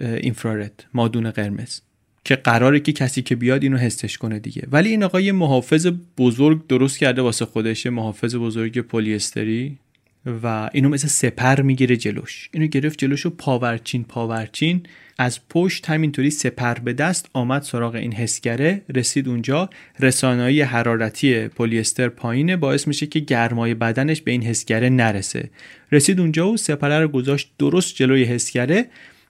اینفرارد، مادون قرمز، که قراره که کسی که بیاد اینو حسش کنه دیگه. ولی این آقا یه محافظ بزرگ درست کرده واسه خودشه، محافظ بزرگ پلی‌استری، و اینو مثل سپر میگیره جلوش. اینو گرفت جلوشو پاورچین پاورچین از پشت همینطوری سپر به دست آمد سراغ این حسگره، رسید اونجا. رسانایی حرارتی پلی‌استر پایینه، باعث میشه که گرمای بدنش به این حسگره نرسه. رسید اونجا و سپره رو گذاشت درست جلوی حسگره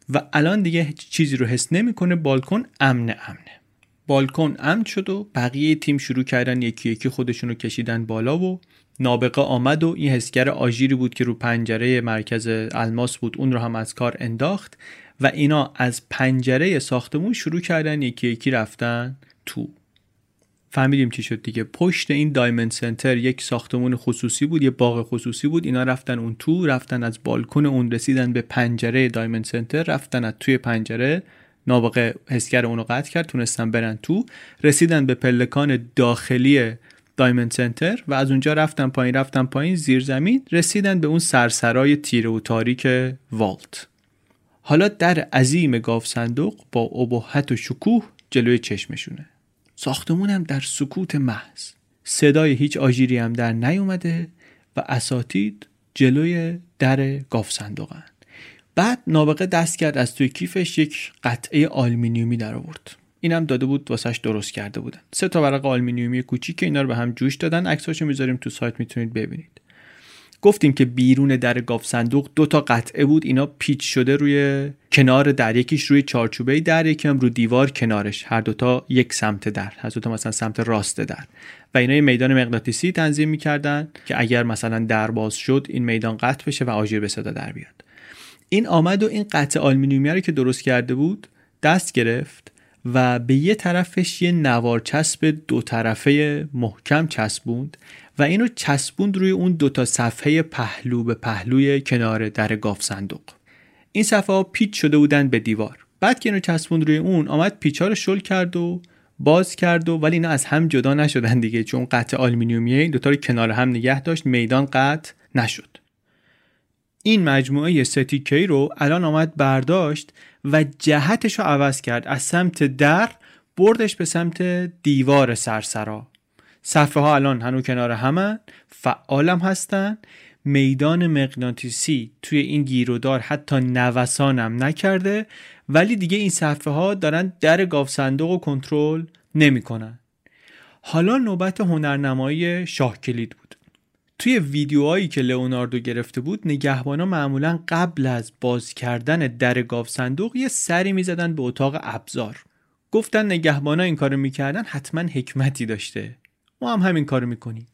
و الان دیگه چیزی رو حس نمیکنه. بالکن امنه. بالکن امن شد و بقیه تیم شروع کردن یکی یکی خودشون رو کشیدن بالا و نابغه آمد و این حسگر آژیری بود که رو پنجره مرکز الماس بود، اون رو هم از کار انداخت و اینا از پنجره ساختمون شروع کردن یکی یکی رفتن تو. فهمیدیم چی شد دیگه. پشت این دایموند سنتر یک ساختمون خصوصی بود، یه باغ خصوصی بود. اینا رفتن اون تو، رفتن از بالکن اون رسیدن به پنجره دایموند سنتر، رفتن از توی پنجره، نابغه حسگر اون رو قطع کرد، تونستن برن تو، رسیدن به پلکان داخلی دایموند سنتر و از اونجا رفتن پایین زیر زمین، رسیدن به اون سرسرای تیره و تاریک والت. حالا در عظیم گاف صندوق با ابهت و شکوه جلوی چشمشونه. ساختمون هم در سکوت محض، صدای هیچ آژیری هم در نیومده و اساتید جلوی در گاف صندوقن. بعد نابغه دست کرد از توی کیفش یک قطعه آلومینیومی در آورد. اینم داده بود واسش، درست کرده بودن 3 تا ورق آلومینیومی کوچیک، اینا رو به هم جوش دادن. عکساشو میذاریم تو سایت، میتونید ببینید. گفتیم که بیرون در گاف صندوق 2 تا قطعه بود، اینا پیچ شده روی کنار در، یکیش روی چارچوبه در، یکی هم رو دیوار کنارش، هر 2 تا یک سمت در، هر 2 تا مثلا سمت راست در، و اینا یه میدان مغناطیسی تنظیم می‌کردن که اگر مثلا در باز شد این میدان قطع بشه و آژیر به صدا در بیاد. این آمد و این قطعه آلومینیومی رو که درست کرده بود دست گرفت و به یه طرفش یه نوار چسب 2 طرفه محکم چسبوند و اینو چسبوند روی اون 2 تا صفحه پهلو به پهلوی کنار در گاف صندوق. این صفحه ها پیچ شده بودن به دیوار. بعد که اینو چسبوند روی اون، آمد پیچا رو شل کرد و باز کرد و ولی اینا از هم جدا نشدن دیگه، چون قطع آلومینیومیه. این 2 تا رو کنار هم نگه داشت، میدان قطع نشد. این مجموعه ستیکی رو الان آمد برداشت و جهتش رو عوض کرد، از سمت در بردش به سمت دیوار سرسرا. صفحه ها الان هنو کنار همن، فعالم هستن. میدان مغناطیسی توی این گیرودار حتی نوسانم نکرده، ولی دیگه این صفحه ها دارن در گاف صندوق رو کنترل نمی کنن. حالا نوبت هنرنمایی شاه کلید بود. توی ویدیوهایی که لئوناردو گرفته بود، نگهبانا معمولا قبل از باز کردن در گاف صندوق یه سری میزدن به اتاق ابزار. گفتن نگهبانا این کارو میکردن حتما حکمتی داشته، ما هم همین کارو میکنیم.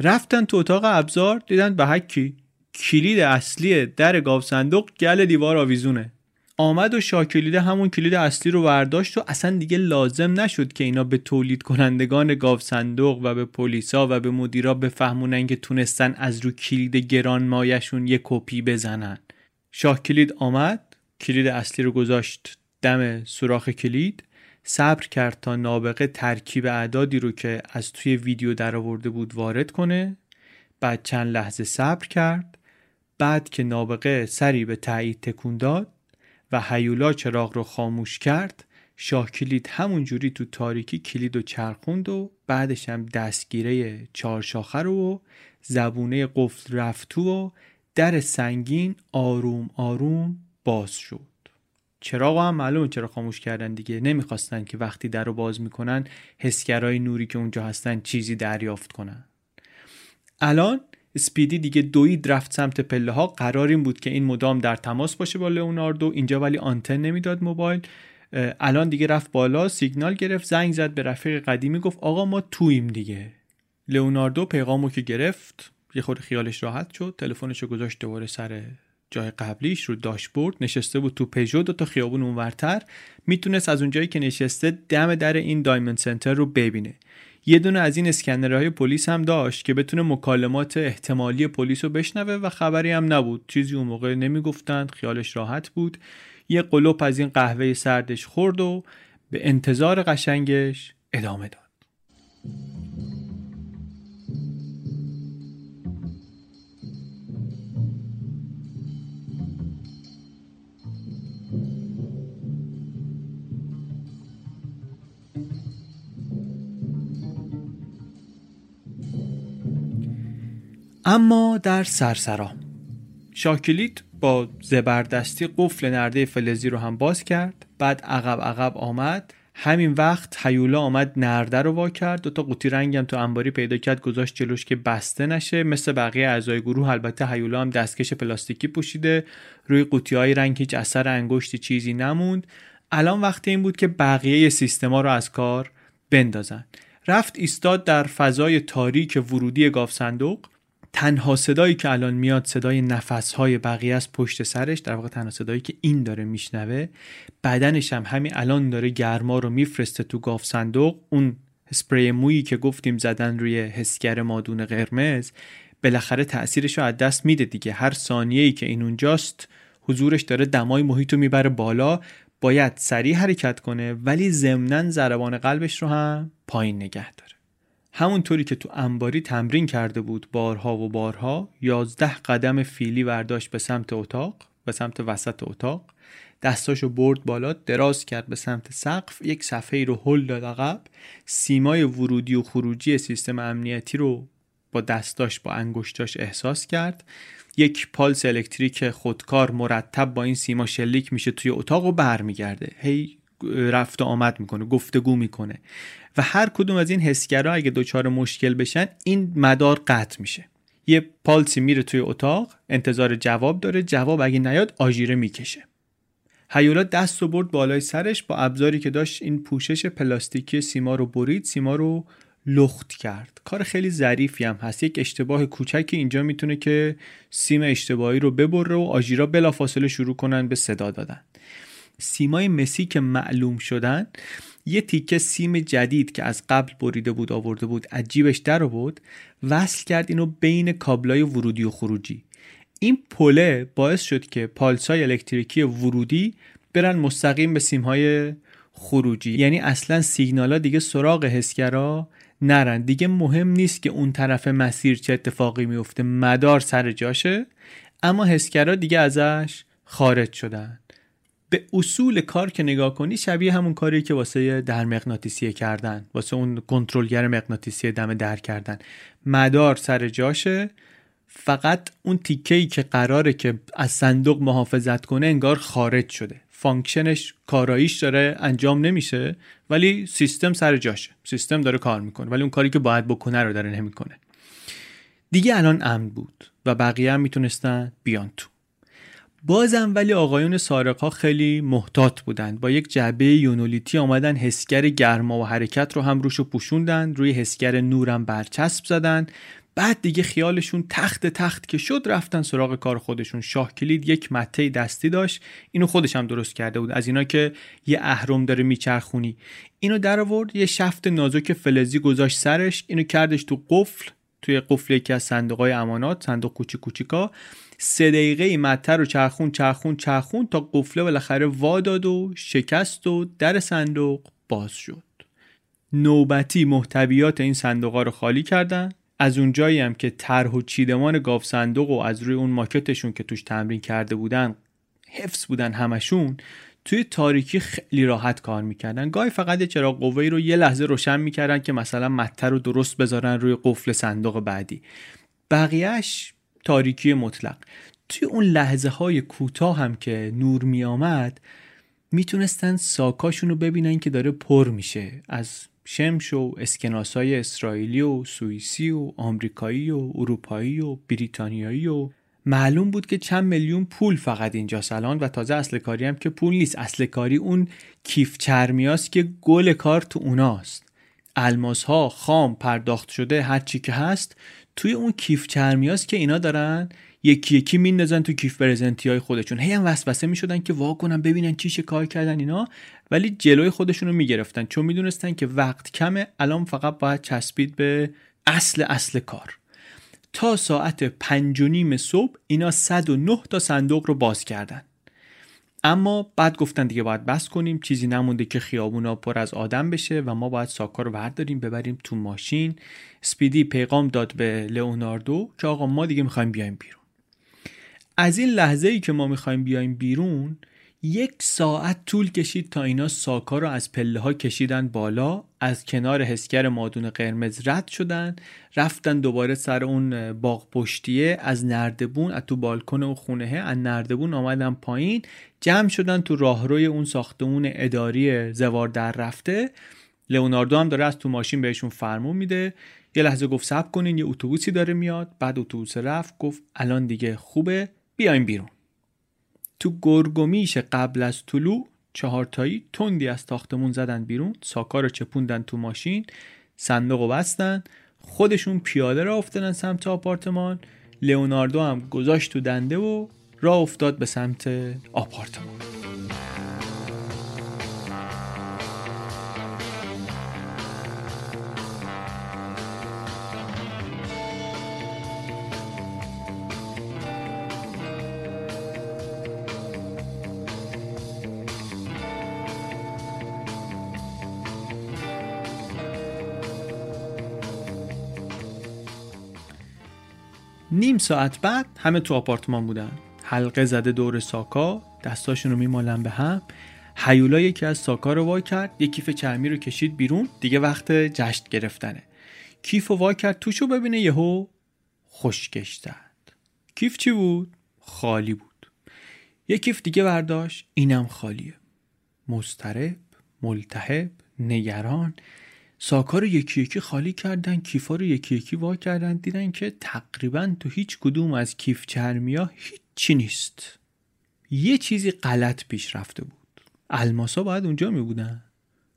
رفتن تو اتاق ابزار، دیدن به حکی کلید اصلی در گاف صندوق گل دیوار آویزونه. آمد و شاکلیده همون کلید اصلی رو برداشت و اصلا دیگه لازم نشد که اینا به تولید کنندگان گاف صندوق و به پلیسا و به مدیرا بفهمونن که تونستن از رو کلید گرانمایشون یه کپی بزنن. شاه کلید آمد، کلید اصلی رو گذاشت دم سوراخ کلید، صبر کرد تا نابغه ترکیب اعدادی رو که از توی ویدیو درآورده بود وارد کنه. بعد چند لحظه صبر کرد. بعد که نابغه سری به تایید تکون داد و هیولا چراغ رو خاموش کرد، شاه کلید همونجوری تو تاریکی کلید رو چرخوند و بعدش هم دستگیره 4 شاخه رو، زبونه قفل رفت تو و در سنگین آروم آروم باز شد. چراغ هم معلومه چرا خاموش کردن دیگه، نمیخواستن که وقتی در رو باز میکنن حسگرهای نوری که اونجا هستن چیزی دریافت کنن. الان اسپیدی دیگه دوید رفت سمت پله ها. قرار این بود که این مدام در تماس باشه با لئوناردو اینجا، ولی آنتن نمیداد موبایل. الان دیگه رفت بالا، سیگنال گرفت، زنگ زد به رفیق قدیمی، گفت آقا ما توییم دیگه. لئوناردو پیغامو که گرفت یه خورده خیالش راحت شد، تلفنشو گذاشت دوباره سر جای قبلیش رو داشبورد. نشسته بود تو پژو، 2 تا خیابون اونورتر، میتونست از اونجایی که نشسته دم در این دایموند سنتر رو ببینه. یه دونه از این اسکنرهای پلیس هم داشت که بتونه مکالمات احتمالی پلیس رو بشنوه و خبری هم نبود، چیزی اون موقع نمیگفتند، خیالش راحت بود. یه قلوپ از این قهوه سردش خورد و به انتظار قشنگش ادامه داد. اما در سرسرام شاکلیت با زبردستی قفل نرده فلزی رو هم باز کرد، بعد عقب عقب آمد. همین وقت هیولا آمد نرده رو وا کرد، دوتا قوطی رنگم تو انباری پیدا کرد گذاشت جلوش که بسته نشه. مثل بقیه اعضای گروه البته هیولا هم دستکش پلاستیکی پوشیده، روی قوطی‌های رنگ هیچ اثر انگشتی چیزی نموند. الان وقت این بود که بقیه سیستما رو از کار بندازن. رفت ایستاد در فضای تاریک ورودی گاو صندوق. تنها صدایی که الان میاد صدای نفس‌های بقیه از پشت سرش، در واقع تنها صدایی که این داره میشنوه. بدنش هم همین الان داره گرما رو میفرسته تو گاو صندوق. اون اسپری مویی که گفتیم زدن روی حسگر مادون قرمز بالاخره تأثیرش رو از دست میده دیگه. هر ثانیه‌ای که این اونجاست حضورش داره دمای محیط رو میبره بالا. باید سریع حرکت کنه ولی ضمناً ضربان قلبش رو هم پایین نگه داره. همونطوری که تو انباری تمرین کرده بود بارها و بارها، 11 قدم فیلی برداشت به سمت اتاق، به سمت وسط اتاق. دستاشو برد بالا، دراز کرد به سمت سقف، یک صفحه‌ای رو هل داد عقب. سیمای ورودی و خروجی سیستم امنیتی رو با دستاش، با انگشتاش احساس کرد. یک پالس الکتریک خودکار مرتب با این سیما شلیک میشه توی اتاق و برمیگرده. هی رفت و آمد میکنه، گفتگو میکنه و هر کدوم از این حسگرها اگه دوچار مشکل بشن این مدار قطع میشه. یه پالسی میره توی اتاق، انتظار جواب داره، جواب اگه نیاد آژیره میکشه. هیولا دست رو برد بالای سرش، با ابزاری که داشت این پوشش پلاستیکی سیما رو برید، سیما رو لخت کرد. کار خیلی ظریفی هم هست، یک اشتباه کوچکی اینجا میتونه که سیم اشتباهی رو ببره و آژیرا بلافاصله شروع کنن به صدا دادن. سیمای مسی که معلوم شدن، یه تیکه سیم جدید که از قبل بریده بود آورده بود عجیبش در آورد، وصل کرد اینو بین کابلای ورودی و خروجی. این پله باعث شد که پالسای الکتریکی ورودی برن مستقیم به سیم‌های خروجی، یعنی اصلا سیگنالا دیگه سراغ حسگرا نرن. دیگه مهم نیست که اون طرف مسیر چه اتفاقی میفته، مدار سر جاشه، اما حسگرا دیگه ازش خارج شدن. به اصول کار که نگاه کنی شبیه همون کاری که واسه در مغناطیسیه کردن، واسه اون کنترلگر مغناطیسی دم در کردن، مدار سر جاشه، فقط اون تیکه‌ای که قراره که از صندوق محافظت کنه انگار خارج شده، فانکشنش، کاراییش داره انجام نمیشه ولی سیستم سر جاشه، سیستم داره کار میکنه ولی اون کاری که باید بکنه رو داره نمیکنه. دیگه الان امن بود و بقیه هم میتونستن بیان تو. بازم ولی آقایون سارق‌ها خیلی محتاط بودند. با یک جعبه یونولیتی آمدن حسگر گرما و حرکت رو هم روشو پوشوندن، روی حسگر نورم برچسب زدن. بعد دیگه خیالشون تخت تخت که شد رفتن سراغ کار خودشون. شاه کلید یک مته دستی داشت، اینو خودش هم درست کرده بود، از اینا که یه اهرم داره میچرخونی. اینو در آورد، یه شفت نازک فلزی گذاشت سرش، اینو کردش تو قفل، توی قفل یکی از صندوق‌های امانات، صندوق کوچیکا. 3 دقیقه مته رو چرخون تا قفله بالاخره وا داد و شکست و در صندوق باز شد. نوبتی محتویات این صندوق‌ها رو خالی کردن. از اونجایی هم که طرح و چیدمان گاو صندوق و از روی اون ماکتشون که توش تمرین کرده بودن حفظ بودن همشون، توی تاریکی خیلی راحت کار میکردن. گاهی فقط چراغ قوه‌ای رو یه لحظه روشن میکردن که مثلا مته رو درست بذارن روی قفل صندوق بعدی. بقیهش تاریکی مطلق. توی اون لحظه های کوتاه هم که نور می آمد میتونستن ساکاشون رو ببینن که داره پر میشه از شمش و اسکناسای اسرائیلی و سوئیسی و آمریکایی و اروپایی و بریتانیایی و معلوم بود که چند میلیون پول فقط اینجا سالان. و تازه اصل کاری هم که پول نیست، اصل کاری اون کیف چرمیاست که گل کار تو اوناست. الماس‌ها، خام، پرداخت شده، هر چی که هست توی اون کیف چرمیاست که اینا دارن یکی یکی میندازن تو کیف برزنتیای خودشون. هی هم وسوسه میشدن که وا کنن ببینن چی چه کار کردن اینا، ولی جلوی خودشون رو میگرفتن چون میدونستن که وقت کمه، الان فقط باید چسبید به اصل کار. تا ساعت 5:30 صبح اینا 109 تا صندوق رو باز کردن، اما بعد گفتن دیگه باید بس کنیم، چیزی نمونده که خیابونا پر از آدم بشه و ما باید ساکا رو برداریم ببریم تو ماشین. سپیدی پیغام داد به لئوناردو که آقا ما دیگه میخوایم بیایم بیرون. از این لحظه ای که ما میخوایم بیایم بیرون 1 ساعت طول کشید تا اینا ساکا رو از پله ها کشیدن بالا، از کنار حسگر مادون قرمز رد شدن، رفتن دوباره سر اون باغ پشتیه، از نردبون، از تو بالکن اون خونهه، از نردبون آمدن پایین، جمع شدن تو راهروی اون ساختمون اداری زوار در رفته. لئوناردو هم داره از تو ماشین بهشون فرمون میده، یه لحظه گفت صبر کنین، یه اتوبوسی داره میاد. بعد اتوبوس رفت، گفت الان دیگه خوبه، بیایم بیرون. تو گرگومیش قبل از طلوع 4 تایی تندی از تاختمون زدن بیرون، ساکا رو چپوندن تو ماشین، صندوق رو بستن، خودشون پیاده راه افتادن سمت آپارتمان. لئوناردو هم گذاشت تو دنده و راه افتاد به سمت آپارتمان. نیم ساعت بعد همه تو آپارتمان بودن، حلقه زده دور ساکا، دستاشون رو میمالن به هم. هیولا یکی از ساکا رو وا کرد، یک کیف چرمی رو کشید بیرون، دیگه وقت جشن گرفتنه. کیف رو وا کرد توشو ببینه، یهو خشکش زد. کیف چی بود؟ خالی بود. یک کیف دیگه برداشت، اینم خالیه. مضطرب، ملتهب، نگران، ساکا رو یکی یکی خالی کردن، کیفا رو یکی یکی وا کردن، دیدن که تقریباً تو هیچ کدوم از کیف چرمیا هیچی نیست. یه چیزی غلط پیش رفته بود. الماسا باید اونجا می بودن.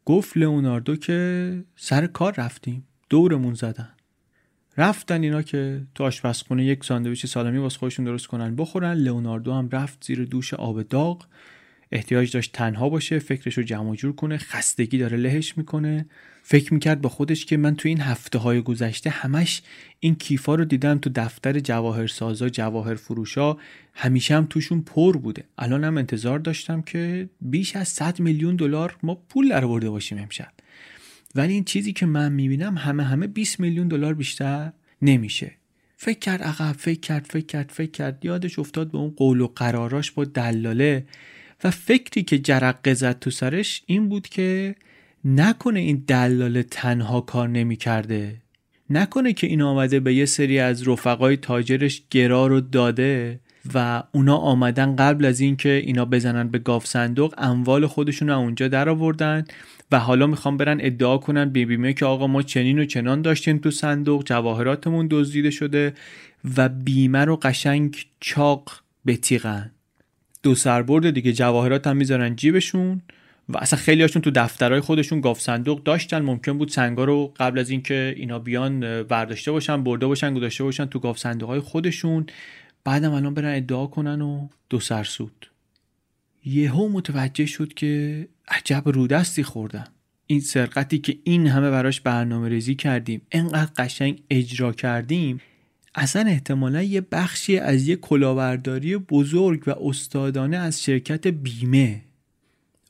گفت لئوناردو که سر کار رفتیم، دورمون زدن. رفتن اینا که تو آشپزخونه یک ساندویچ سالمی واسه خودشون درست کنن بخورن. لئوناردو هم رفت زیر دوش آب داغ، احتیاج داشت تنها باشه، فکرشو جمع جور کنه، خستگی داره لهش میکنه. فکر میکرد با خودش که من تو این هفته های گذشته همش این کیفا رو دیدم تو دفتر جواهرسازا، جواهر فروشا، همیشه هم توشون پر بوده. الان هم انتظار داشتم که بیش از 100 میلیون دلار ما پول درآورده باشیم امشب، ولی این چیزی که من میبینم همه 20 میلیون دلار بیشتر نمیشه. فکر کرد، یادش افتاد به اون قول و قراراش با دلاله و فکری که جرقه زد تو سرش این بود که نکنه این دلاله تنها کار نمی کرده، نکنه که این آمده به یه سری از رفقای تاجرش گرا رو داده و اونا آمدن قبل از این که اینا بزنن به گاف صندوق اموال خودشون رو اونجا در آوردن و حالا میخوان برن ادعا کنن بیمه که آقا ما چنین و چنان داشتیم تو صندوق، جواهراتمون دزدیده شده و بیمه رو قشنگ چاق بتیغن. دو سربرد دیگه، جواهرات هم میذارن جیبشون و اصلا خیلی هاشون تو دفترهای خودشون گاف صندوق داشتن، ممکن بود سنگا رو قبل از این که اینا بیان برداشته باشن، برده باشن، گذاشته باشن تو گاف صندوقهای خودشون، بعدم الان برن ادعا کنن و دو سرسود. یهو متوجه شد که عجب رودستی خوردم. این سرقتی که این همه براش برنامه ریزی کردیم، انقدر قشنگ اجرا کردیم، اصلا احتمالا یه بخشی از یه کلاهبرداری بزرگ و استادانه از شرکت بیمه.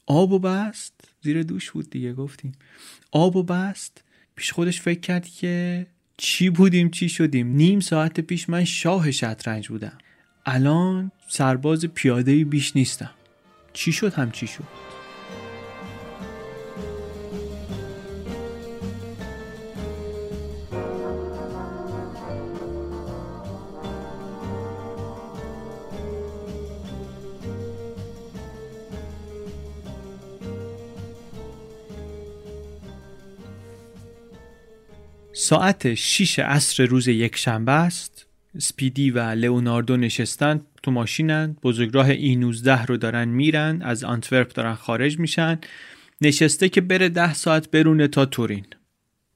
آب و بست زیر دوش بود دیگه، گفتیم آب و بست. پیش خودش فکر کرد که چی بودیم چی شدیم، نیم ساعت پیش من شاه شطرنج بودم، الان سرباز پیادهی بیش نیستم. چی شد هم چی شد. ساعت 6 عصر روز یک شنبه است. اسپیدی و لئوناردو نشستن تو ماشینن، بزرگراه ای 19 رو دارن میرن، از آنتورپ دارن خارج میشن. نشسته که بره 10 ساعت برونه تا تورین.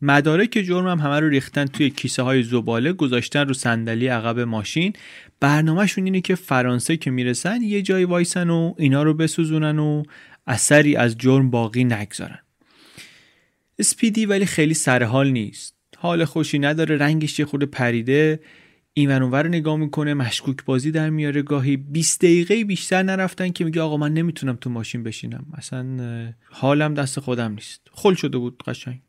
مدارک جرم هم همه رو ریختن توی کیسه های زباله، گذاشتن رو صندلی عقب ماشین. برنامه‌شون اینه که فرانسه که میرسن یه جای وایسن و اینا رو بسوزونن و اثری از جرم باقی نگذارن. اسپیدی ولی خیلی سرحال نیست، حال خوشی نداره، رنگش یه خورده پریده، اینور اونور نگاه میکنه، مشکوک بازی در میاره. گاهی 20 دقیقه بیشتر نرفتن که میگه آقا من نمیتونم تو ماشین بشینم، اصلا حالم دست خودم نیست. خل شده بود قشنگ.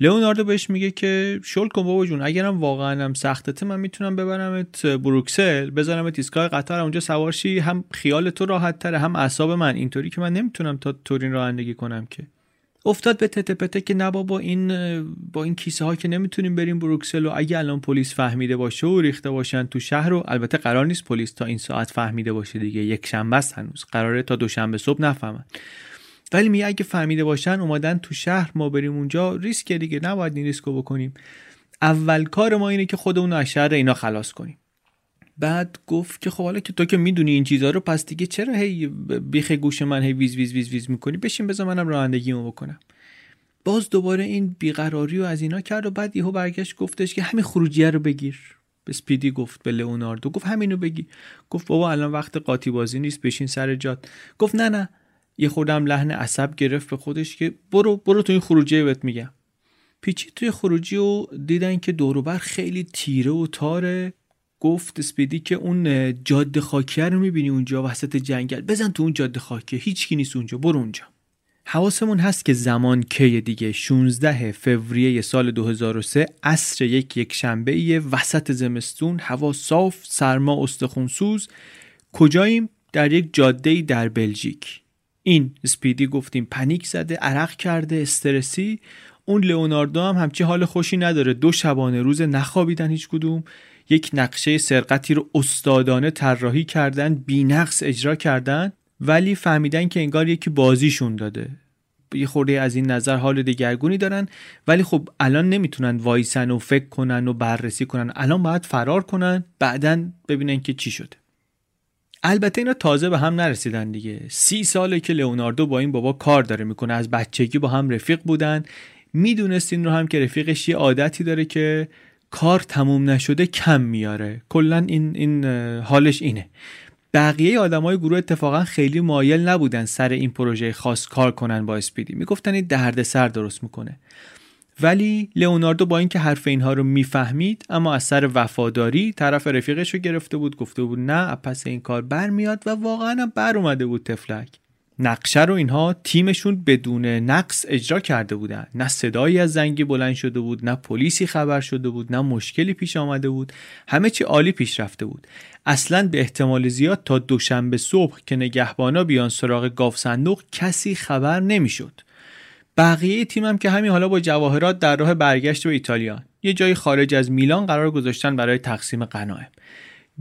لئوناردو بهش میگه که شل کن بابا جون، اگرم واقعا هم سختته من میتونم ببرمت بروکسل، بذارمت ایستگاه قطار، اونجا سوارشی، هم خیال تو راحت تره هم اعصاب من، اینطوری که من نمیتونم تا تورین رانندگی کنم. که افتاد به تته پته که نه بابا، این با این کیسه ها که نمیتونیم بریم بروکسل، و اگه الان پلیس فهمیده باشه و ریخته باشن تو شهر، و البته قرار نیست پلیس تا این ساعت فهمیده باشه دیگه، یک شنبه است هنوز، قراره تا دوشنبه صبح نفهمن، ولی میگه اگه فهمیده باشن اومدن تو شهر، ما بریم اونجا ریسک دیگه، نباید این ریسکو بکنیم، اول کار ما اینه که خودمون از شر اینا خلاص کنیم. بعد گفت که خب حالا که تو که میدونی این چیزا رو، پس دیگه چرا هی بیخ گوش من هی ویز ویز ویز ویز میکنی، بشین بذار منم رانندگیمو بکنم. باز دوباره این بیقراری و از اینا کرد، و بعد یهو برگشت گفتش که همین خروجیه رو بگیر. اسپیدی گفت به لئوناردو، گفت همینو بگی. گفت بابا الان وقت قاطی بازی نیست، بشین سر جات. گفت نه نه، یه خودم لحن عصب گرفت به خودش که برو تو این خروجیه بهت میگم. پیچید توی خروجیه و دیدن که دور و بر خیلی تیره و تاره. گفت اسپیدی که اون جاده خاکی رو میبینی اونجا وسط جنگل، بزن تو اون جاده خاکی، هیچ کی نیست اونجا، برو اونجا. حواسمون هست که زمان کی دیگه، 16 فوریه سال 2003، عصر یکشنبه، وسط زمستون، هوا صاف، سرما استخونسوز. کجاییم؟ در یک جاده‌ای در بلژیک. این اسپیدی گفتیم پنیک زده، عرق کرده، استرسی. اون لئوناردو هم همچی حال خوشی نداره، دو شبانه روز نخوابیدن هیچ کدوم، یک نقشه سرقتی رو استادانه طراحی کردن، بی‌نقص اجرا کردن، ولی فهمیدن که انگار یکی بازیشون داده، یه خورده از این نظر حال دگرگونی دارن، ولی خب الان نمیتونن وایسن و فکر کنن و بررسی کنن، الان باید فرار کنن، بعدن ببینن که چی شده. البته اینا تازه به هم نرسیدن دیگه، 30 ساله که لئوناردو با این بابا کار داره میکنه، از بچگی با هم رفیق بودن، میدونست این رو هم که رفیقش یه عادتی داره که کار تموم نشده کم میاره، کلا این حالش اینه. بقیه آدمای گروه اتفاقا خیلی مایل نبودن سر این پروژه خاص کار کنن با اسپیدی، میگفتن این دردسر درست میکنه، ولی لئوناردو با اینکه حرف اینها رو میفهمید، اما از سر وفاداری طرف رفیقش رو گرفته بود، گفته بود نه پس این کار برمیاد، و واقعا هم بر اومده بود تفلک. نقشه رو اینها تیمشون بدون نقص اجرا کرده بودن، نه صدایی از زنگی بلند شده بود، نه پلیسی خبر شده بود، نه مشکلی پیش آمده بود، همه چی عالی پیش رفته بود. اصلاً به احتمال زیاد تا دوشنبه صبح که نگهبانا بیان سراغ گاو صندوق کسی خبر نمیشد. بقیه تیم هم که همین حالا با جواهرات در راه برگشت به ایتالیا، یه جایی خارج از میلان قرار گذاشتن برای تقسیم غنایم.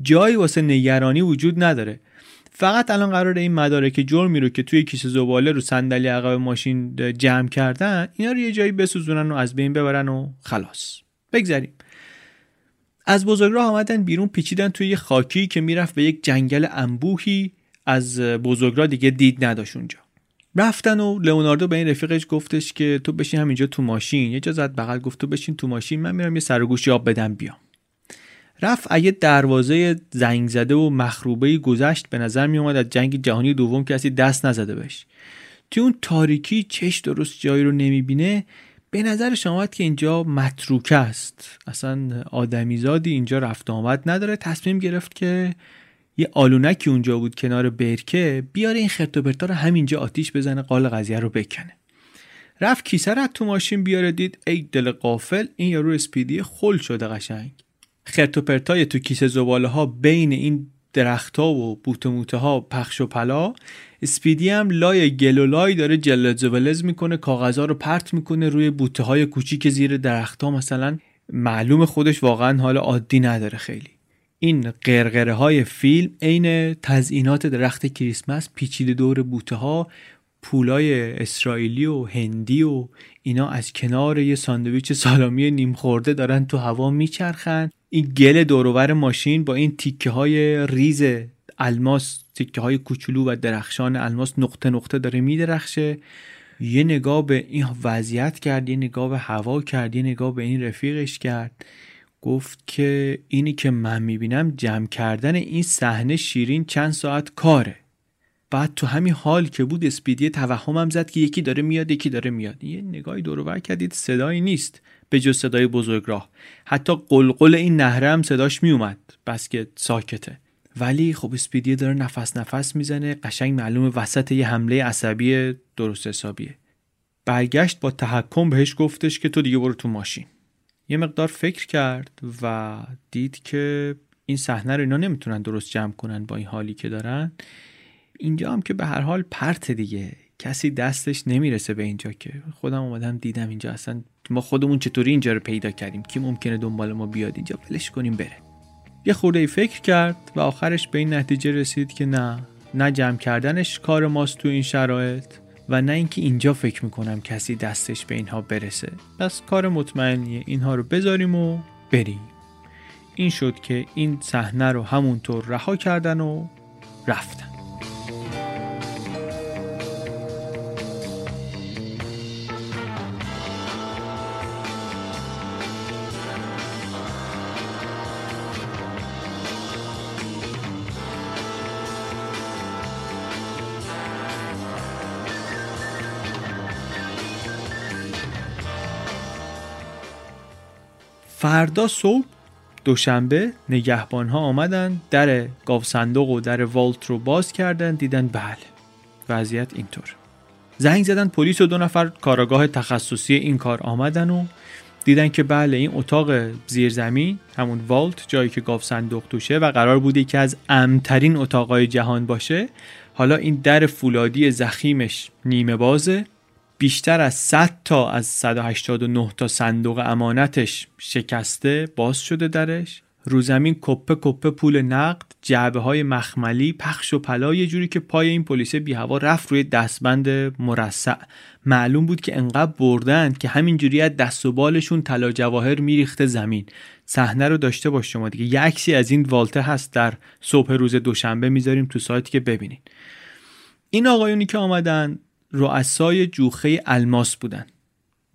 جایی واسه نگرانی وجود نداره. فقط الان قراره این مدارک جرمی رو که توی کیسه زباله رو صندلی عقب ماشین جمع کردن، اینا رو یه جایی بسوزونن و از بین ببرن و خلاص. بگذاریم. از بزرگراه آمدن بیرون، پیچیدن توی یه خاکی که میرفت به یک جنگل انبوهی، از بزرگراه دیگه دید نداشت اونجا. رفتن و لئوناردو به این رفیقش گفتش که تو بشین همینجا تو ماشین، یه جا زد بغل، گفت تو بشین تو ماشین، من میرم یه سر و گوشی آب بدم بیام. رفت، یه دروازه زنگ زده و مخروبه‌ای گذشت، به نظر می اومد از جنگ جهانی دوم کسی دست نزده بهش. توی اون تاریکی چش درست جایی رو نمیبینه، به نظرش اومد که اینجا متروکه است، اصلا آدمیزادی اینجا رفت آمد نداره. تصمیم گرفت که یه آلونکی اونجا بود کنار برکه، بیاره این خرت و پرتا رو همینجا آتیش بزنه، قال قضیه رو بکنه. رفت کیسه رو تو ماشین بیاره، دید ای دل غافل، این یارو اسپیدی خل شده قشنگ. خرت و پرتای تو کیسه زباله ها بین این درخت‌ها و بوته ها پخش و پلا، اسپیدی هم لای گلولای داره جلد و ولز میکنه، کاغذا رو پرت میکنه روی بوته های کوچیک زیر درخت‌ها، مثلا معلوم خودش واقعا حال عادی نداره خیلی. این قرقره های فیلم عین تزیینات درخت کریسمس، پیچیده دور بوته ها، پولای اسرائیلی و هندی و اینا از کنار یه ساندویچ سالامی نیم خورده دارن تو هوا میچرخن. این گل دوروبر ماشین با این تیکه های ریز الماس، تیکه های کوچولو و درخشان الماس، نقطه نقطه داره میدرخشه. یه نگاه به این وضعیت کرد، یه نگاه به هوا کرد، یه نگاه به این رفیقش کرد، گفت که اینی که من میبینم جمع کردن این صحنه شیرین چند ساعت کاره. بعد تو همین حال که بود اسپیدی توهمم زد که یکی داره میاد. یه نگاهی دور و بر کردید، صدایی نیست به جز صدای بزرگراه، حتی قلقل این نهره هم صداش میومد، بس که ساکته. ولی خب اسپیدی داره نفس میزنه، قشنگ معلومه وسط یه حمله عصبی درست حسابیه. برگشت با تحکم بهش گفتش که تو دیگه برو تو ماشین. یه مقدار فکر کرد و دید که این صحنه رو اینا نمیتونن درست جمع کنن با این حالی که دارن. اینجا هم که به هر حال پرت دیگه، کسی دستش نمیرسه به اینجا. که خودم اومدم دیدم اینجا اصلا ما خودمون چطوری اینجا رو پیدا کردیم، کی ممکنه دنبال ما بیاد اینجا، ولش کنیم بره. یه خورده فکر کرد و آخرش به این نتیجه رسید که نه جمع کردنش کار ماست تو این شرایط و نه اینکه اینجا فکر میکنم کسی دستش به اینها برسه، پس کار مطمئنیه اینها رو بذاریم و بریم. این شد که این صحنه رو همونطور رها کردن و رفتن. فردا صبح دوشنبه نگهبان ها آمدن، در گاوصندوق و در والت رو باز کردن، دیدن بله وضعیت اینطور. زنگ زدن پلیس و 2 نفر کاراگاه تخصصی این کار آمدن و دیدن که بله این اتاق زیرزمین، همون والت، جایی که گاوصندوق توشه و قرار بوده که از امن‌ترین اتاقای جهان باشه، حالا این در فولادی ضخیمش نیمه بازه. بیشتر از 100 تا از 189 تا صندوق امانتش شکسته، باز شده درش. رو زمین کپه کپه پول نقد، جعبه‌های مخملی، پخش و پلا، یه جوری که پای این پلیس بی هوا رفت روی دستبند مرصع. معلوم بود که انقدر بردن که همین جوری از دست و بالشون طلا جواهر میریخته زمین. صحنه رو داشته باش شما دیگه. یه عکسی از این والته هست در صبح روز دوشنبه، میذاریم تو سایت که ببینین. این آقایونی که آمدن رؤسای جوخه الماس بودن.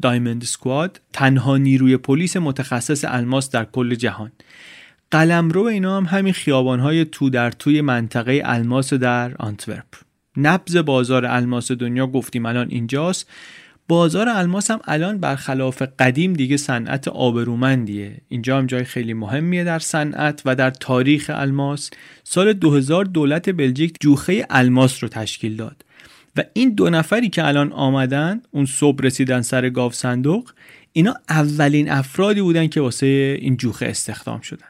دایموند سکواد، تنها نیروی پلیس متخصص الماس در کل جهان. قلمرو اینا هم همین خیابان‌های تو در توی منطقه الماس در آنتورپ. نبض بازار الماس دنیا گفتیم الان اینجاست. بازار الماس هم الان برخلاف قدیم دیگه صنعت آبرومندیه. اینجا هم جای خیلی مهمیه در صنعت و در تاریخ الماس. سال 2000 دولت بلژیک جوخه الماس رو تشکیل داد. و این 2 نفری که الان آمدن، اون صبح رسیدن سر گاوصندوق، اینا اولین افرادی بودن که واسه این جوخه استخدام شدن.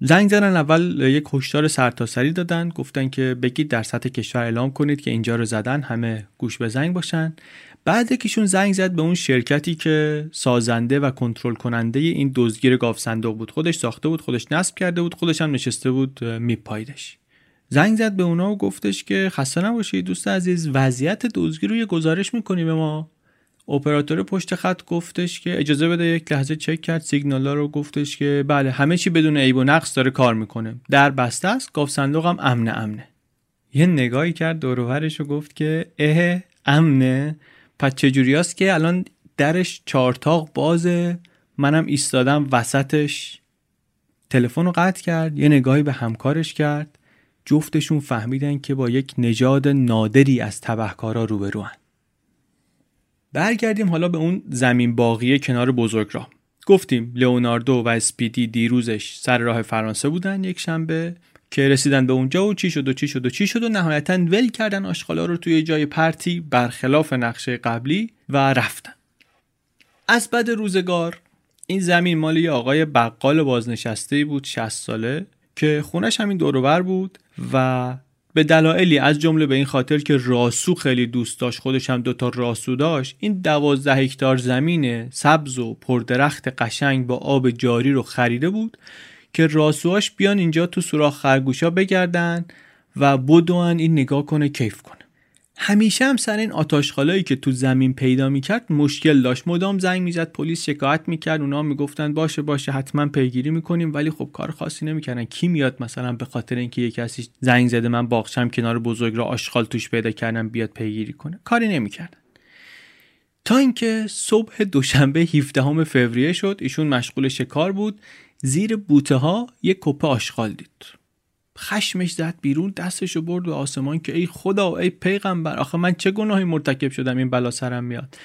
زنگ زدن، اول یک هشدار سرتاسری دادن، گفتن که بگید در سطح کشور اعلام کنید که اینجا رو زدن، همه گوش به زنگ باشن. بعد یکیشون زنگ زد به اون شرکتی که سازنده و کنترل کننده این دزدگیر گاوصندوق بود، خودش ساخته بود، خودش نصب کرده بود، خودش هم نشسته بود میپایدش. زنگ زد به اونا و گفتش که خسته نباشید دوست عزیز، وضعیت دزدگی رو یه گزارش میکنی به ما. اپراتور پشت خط گفتش که اجازه بده، یک لحظه چک کرد سیگنالا رو، گفتش که بله همه چی بدون عیب و نقص داره کار میکنه، در بسته است، گاوصندوق هم امنه. یه نگاهی کرد دور و برش و گفت که امنه، پس چجوری است که الان درش 4 تاق بازه، منم ایستادم وسطش. تلفن رو قطع کرد، یه نگاهی به همکارش کرد. جفتشون فهمیدن که با یک نژاد نادری از تبهکارا روبروان. برگردیم حالا به اون زمین باقیه کنار بزرگ راه. گفتیم لئوناردو و اسپیدی دیروزش سر راه فرانسه بودن یک شنبه، که رسیدن به اونجا و چی شد و نهایتاً ول کردن آشغالا رو توی جای پرتی برخلاف نقشه قبلی و رفتن. از بعد روزگار این زمین مال یه آقای بقال بازنشسته‌ای بود 60 ساله که خونش همین دور و بر بود و به دلایلی از جمله به این خاطر که راسو خیلی دوست داشت، خودش هم 2 تا راسو داشت، این 12 هکتار زمین سبز و پردرخت قشنگ با آب جاری رو خریده بود که راسوهاش بیان اینجا تو سوراخ خرگوشا بگردن و بدون این نگاه کنه کیف کنه. همیشه هم سر این آتاشخالایی که تو زمین پیدا میکرد مشکل داشت، مدام زنگ میزد، پلیس شکایت میکرد، اونا میگفتن باشه حتما پیگیری میکنیم، ولی خب کار خاصی نمیکردن. کی میاد مثلا به خاطر اینکه یه کسی زنگ زده من باغچم کنار بزرگ را آشغال توش پیدا کردم بیاد پیگیری کنه؟ کاری نمیکردن. تا اینکه صبح دوشنبه 17 فوریه شد، ایشون مشغول شکار بود، زیر بوته ها یه کپه آشغال دید. خشمش زد بیرون، دستشو برد به آسمان که ای خدا و ای پیغمبر، آخه من چه گناهی مرتکب شدم این بلا سرم میاد.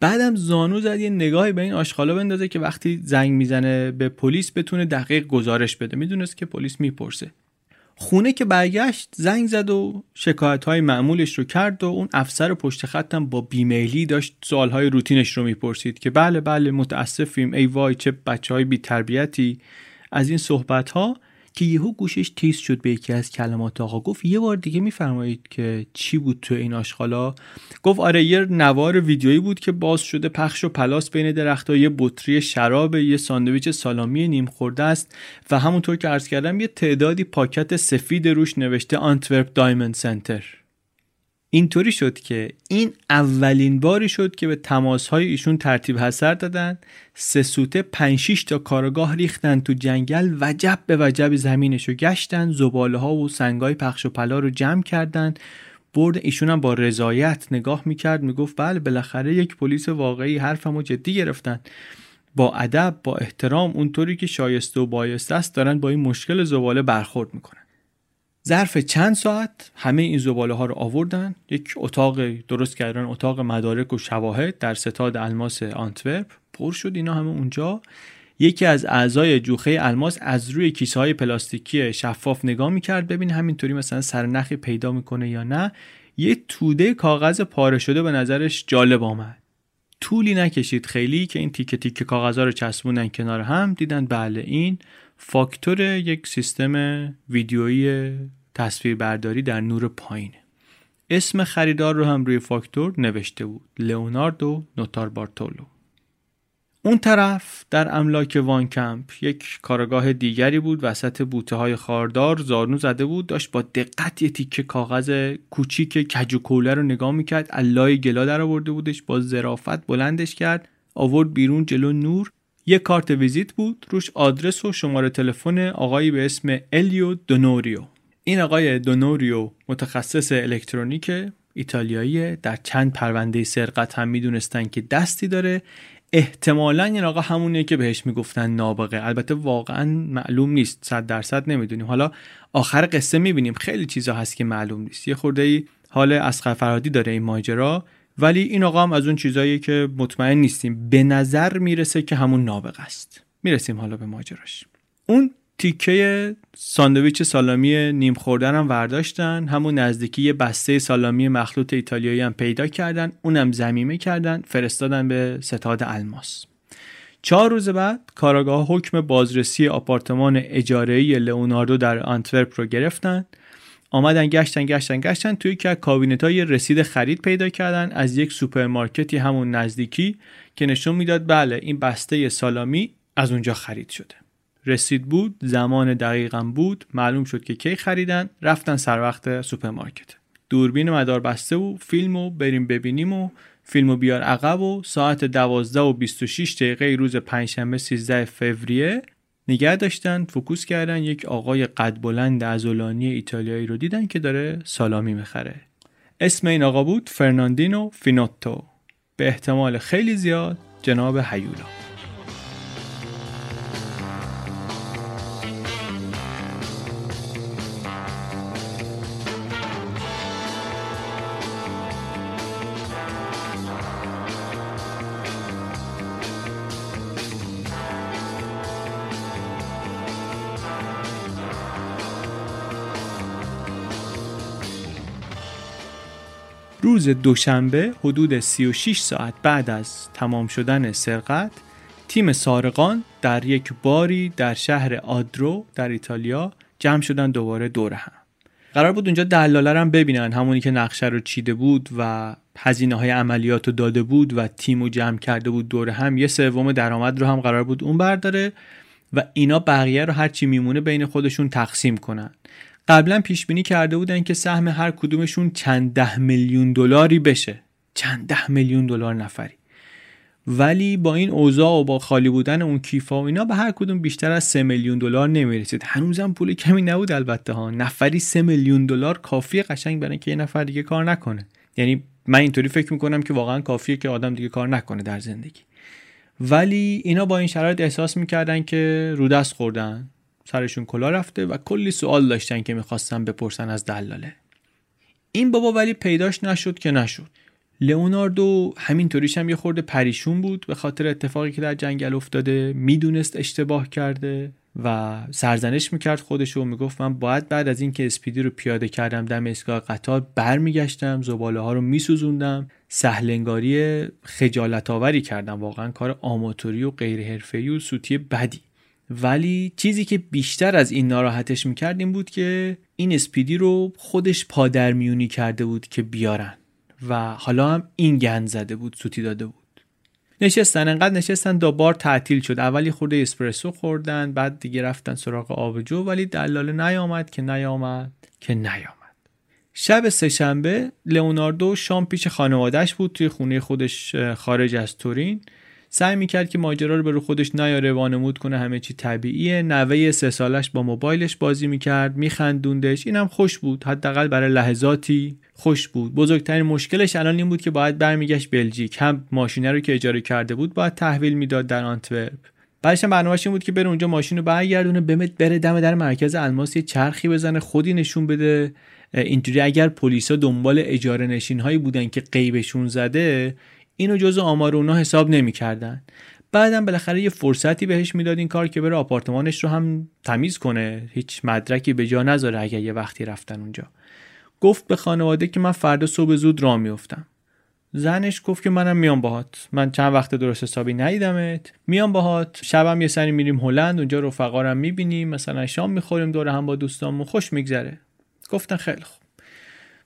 بعدم زانو زد یه نگاهی به این آشغالا بندازه که وقتی زنگ میزنه به پلیس بتونه دقیق گزارش بده، میدونست که پلیس میپرسه. خونه که برگشت زنگ زد و شکایت‌های معمولش رو کرد و اون افسر پشت خطم با بیمیلی داشت سوال‌های روتینش رو میپرسید که بله متاسفیم، ای وای چه بچه‌های بی‌تربیتی، از این صحبت‌ها که یهو گوشش تیز شد به یکی از کلمات آقا. گفت یه بار دیگه میفرمایید که چی بود تو این آشغالا؟ گفت آره یه نوار ویدیویی بود که باز شده پخش و پلاس بین درخت‌ها، یه بطری شراب، یه ساندویچ سالامی نیم خورده است و همونطور که عرض کردم یه تعدادی پاکت سفید روش نوشته آنتورپ دایموند سنتر. اینطوری شد که این اولین باری شد که به تماس‌های ایشون ترتیب حصر دادن. 3 سوته 5-6 تا کارگاه ریختن تو جنگل، وجب به وجب زمینشو گشتن، زباله‌ها و سنگای پخش و پلا رو جمع کردن. برد ایشون هم با رضایت نگاه میکرد، میگفت بله بالاخره یک پلیس واقعی حرفمو جدی گرفتن، با ادب با احترام اونطوری که شایسته و بایسته است دارن با این مشکل زباله برخورد میکنن. ظرف چند ساعت همه این زباله ها رو آوردن، یک اتاق درست کردن، اتاق مدارک و شواهد در ستاد الماس آنتورپ، پر شد اینا همه اونجا. یکی از اعضای جوخه الماس از روی کیسه های پلاستیکی شفاف نگاه میکرد ببین همینطوری مثلا سرنخی پیدا میکنه یا نه. یه توده کاغذ پاره شده به نظرش جالب آمد، طولی نکشید خیلی که این تیکه تیکه کاغذها رو چسبوندن کنار هم، دیدن بله این فاکتور یک سیستم ویدیویی تصویربرداری در نور پایینه. اسم خریدار رو هم روی فاکتور نوشته بود، لئوناردو نوتاربارتولو. اون طرف در املاک وان کمپ یک کارگاه دیگری بود، وسط بوته‌های خاردار زانو زده بود، داشت با دقت یه تیکه کاغذ کوچیک کجوکوله رو نگاه میکرد، علای گلا در آورده بودش، با ظرافت بلندش کرد آورد بیرون جلو نور. یه کارت ویزیت بود، روش آدرس و شماره تلفن آقایی به اسم الیو دونوریو. این آقای دونوریو متخصص الکترونیک ایتالیایی، در چند پرونده سرقت هم میدونستن که دستی داره. احتمالاً این آقا همونه که بهش میگفتن نابغه، البته واقعاً معلوم نیست، 100% نمیدونیم. حالا آخر قصه میبینیم خیلی چیزا هست که معلوم نیست، یه خورده‌ای حال اسقر فرهادی داره این ماجرا، ولی این آقا هم از اون چیزاییه که مطمئن نیستیم، به نظر میرسه که همون نابغه است. میرسیم حالا به ماجراش. اون تیکه ساندویچ سالامی نیم خوردن هم برداشتن، همون نزدیکی یه بسته سالامی مخلوط ایتالیایی هم پیدا کردن، اونم ضمیمه کردن فرستادن به ستاد الماس. 4 روز بعد کاراگاه حکم بازرسی آپارتمان اجاره‌ای لئوناردو در آنتورپ رو گرفتن. آمدن گشتن توی که کابینت‌ها یه رسید خرید پیدا کردن از یک سوپرمارکتی همون نزدیکی که نشون میداد بله این بسته سالامی از اونجا خرید شده. رسید بود، زمان دقیقاً بود، معلوم شد که کی خریدن، رفتن سر وقت سوپرمارکت. دوربین مدار بسته و فیلمو بریم ببینیم و فیلمو بیار عقب و ساعت 12:26 روز پنجشنبه 13 فوریه نگه داشتن، فوکوس کردن، یک آقای قد بلند عضلانی ایتالیایی رو دیدن که داره سالامی میخره. اسم این آقا بود فرناندینو فینوتو، به احتمال خیلی زیاد جناب هیولا. روز دوشنبه حدود 36 ساعت بعد از تمام شدن سرقت، تیم سارقان در یک باری در شهر آدرو در ایتالیا جمع شدن دوباره دور هم. قرار بود اونجا دلاله رو هم ببینن، همونی که نقشه رو چیده بود و هزینه های عملیات رو داده بود و تیم رو جمع کرده بود دور هم، 1/3 درآمد رو هم قرار بود اون برداره و اینا بقیه رو هرچی میمونه بین خودشون تقسیم کنن. قبلا پیش بینی کرده بودن که سهم هر کدومشون $10 میلیون بشه، $10 میلیون نفری، ولی با این اوضاع و با خالی بودن اون کیفا و اینا به هر کدوم بیشتر از $3 میلیون نمیرسید. هنوزم پول کمی نبود البته ها، نفری $3 میلیون کافیه قشنگ برای اینکه یه نفر دیگه کار نکنه، یعنی من اینطوری فکر میکنم که واقعا کافیه که آدم دیگه کار نکنه در زندگی. ولی اینا با این شرایط احساس میکردن که رو دست خوردن، سرشون کلا رفته و کلی سوال داشتن که میخواستن بپرسن از دلاله. این بابا ولی پیداش نشد که نشد. لئوناردو همینطوریش هم یه خورده پریشون بود به خاطر اتفاقی که در جنگل افتاده، میدونست اشتباه کرده و سرزنش میکرد خودشو، میگفت من باید بعد از این که اسپیدی رو پیاده کردم دم ایستگاه قطار برمیگشتم، زباله ها رو میسوزوندم، سهلنگاری خجالت آوری کردم، واقعا کار آماتوری و غیر حرفه‌ای و سوتی بدی. ولی چیزی که بیشتر از این ناراحتش میکرد این بود که این اسپیدی رو خودش پادرمیونی کرده بود که بیارن و حالا هم این گند زده بود، سوتی داده بود. انقدر نشستن دا بار تعطیل شد. اولی خورده اسپرسو خوردن، بعد دیگه رفتن سراغ آبجو، ولی دلاله نیامد. شب سه‌شنبه لئوناردو شام پیش خانواده‌اش بود توی خونه خودش خارج از تورین. سعی میکرد که ماجرا رو به رو خودش نیاره، وانمود کنه همه چی طبیعیه. نوه 3 سالش با موبایلش بازی میکرد، میخندوندش، اینم خوش بود، حداقل برای لحظاتی خوش بود. بزرگترین مشکلش الان این بود که باید برمیگشت بلژیک، هم ماشینه رو که اجاره کرده بود باید تحویل میداد در آنتورپ، بعدش هم برنامه‌اش این بود که بره اونجا ماشین رو برگردونه، بره دم در مرکز الماس یه چرخی بزنه، خودی نشون بده. اینجوری اگر پلیسا دنبال اجاره نشین‌هایی بودن که غیبشون زده، اینو جزء آمار اونا حساب نمی‌کردن. بعدم بالاخره یه فرصتی بهش میداد این کار که بره آپارتمانش رو هم تمیز کنه، هیچ مدرکی به جا نذاره اگه یه وقتی رفتن اونجا. گفت به خانواده که من فردا صبح زود راه میافتم. زنش گفت که منم میام باهات، من چند وقت درست حسابی ندیدمت، میام باهات، شبم یه سری میریم هلند، اونجا رفقا رو میبینیم، مثلا شام میخوریم دور هم با دوستامون، خوش میگذره. گفتن خیلی خوب.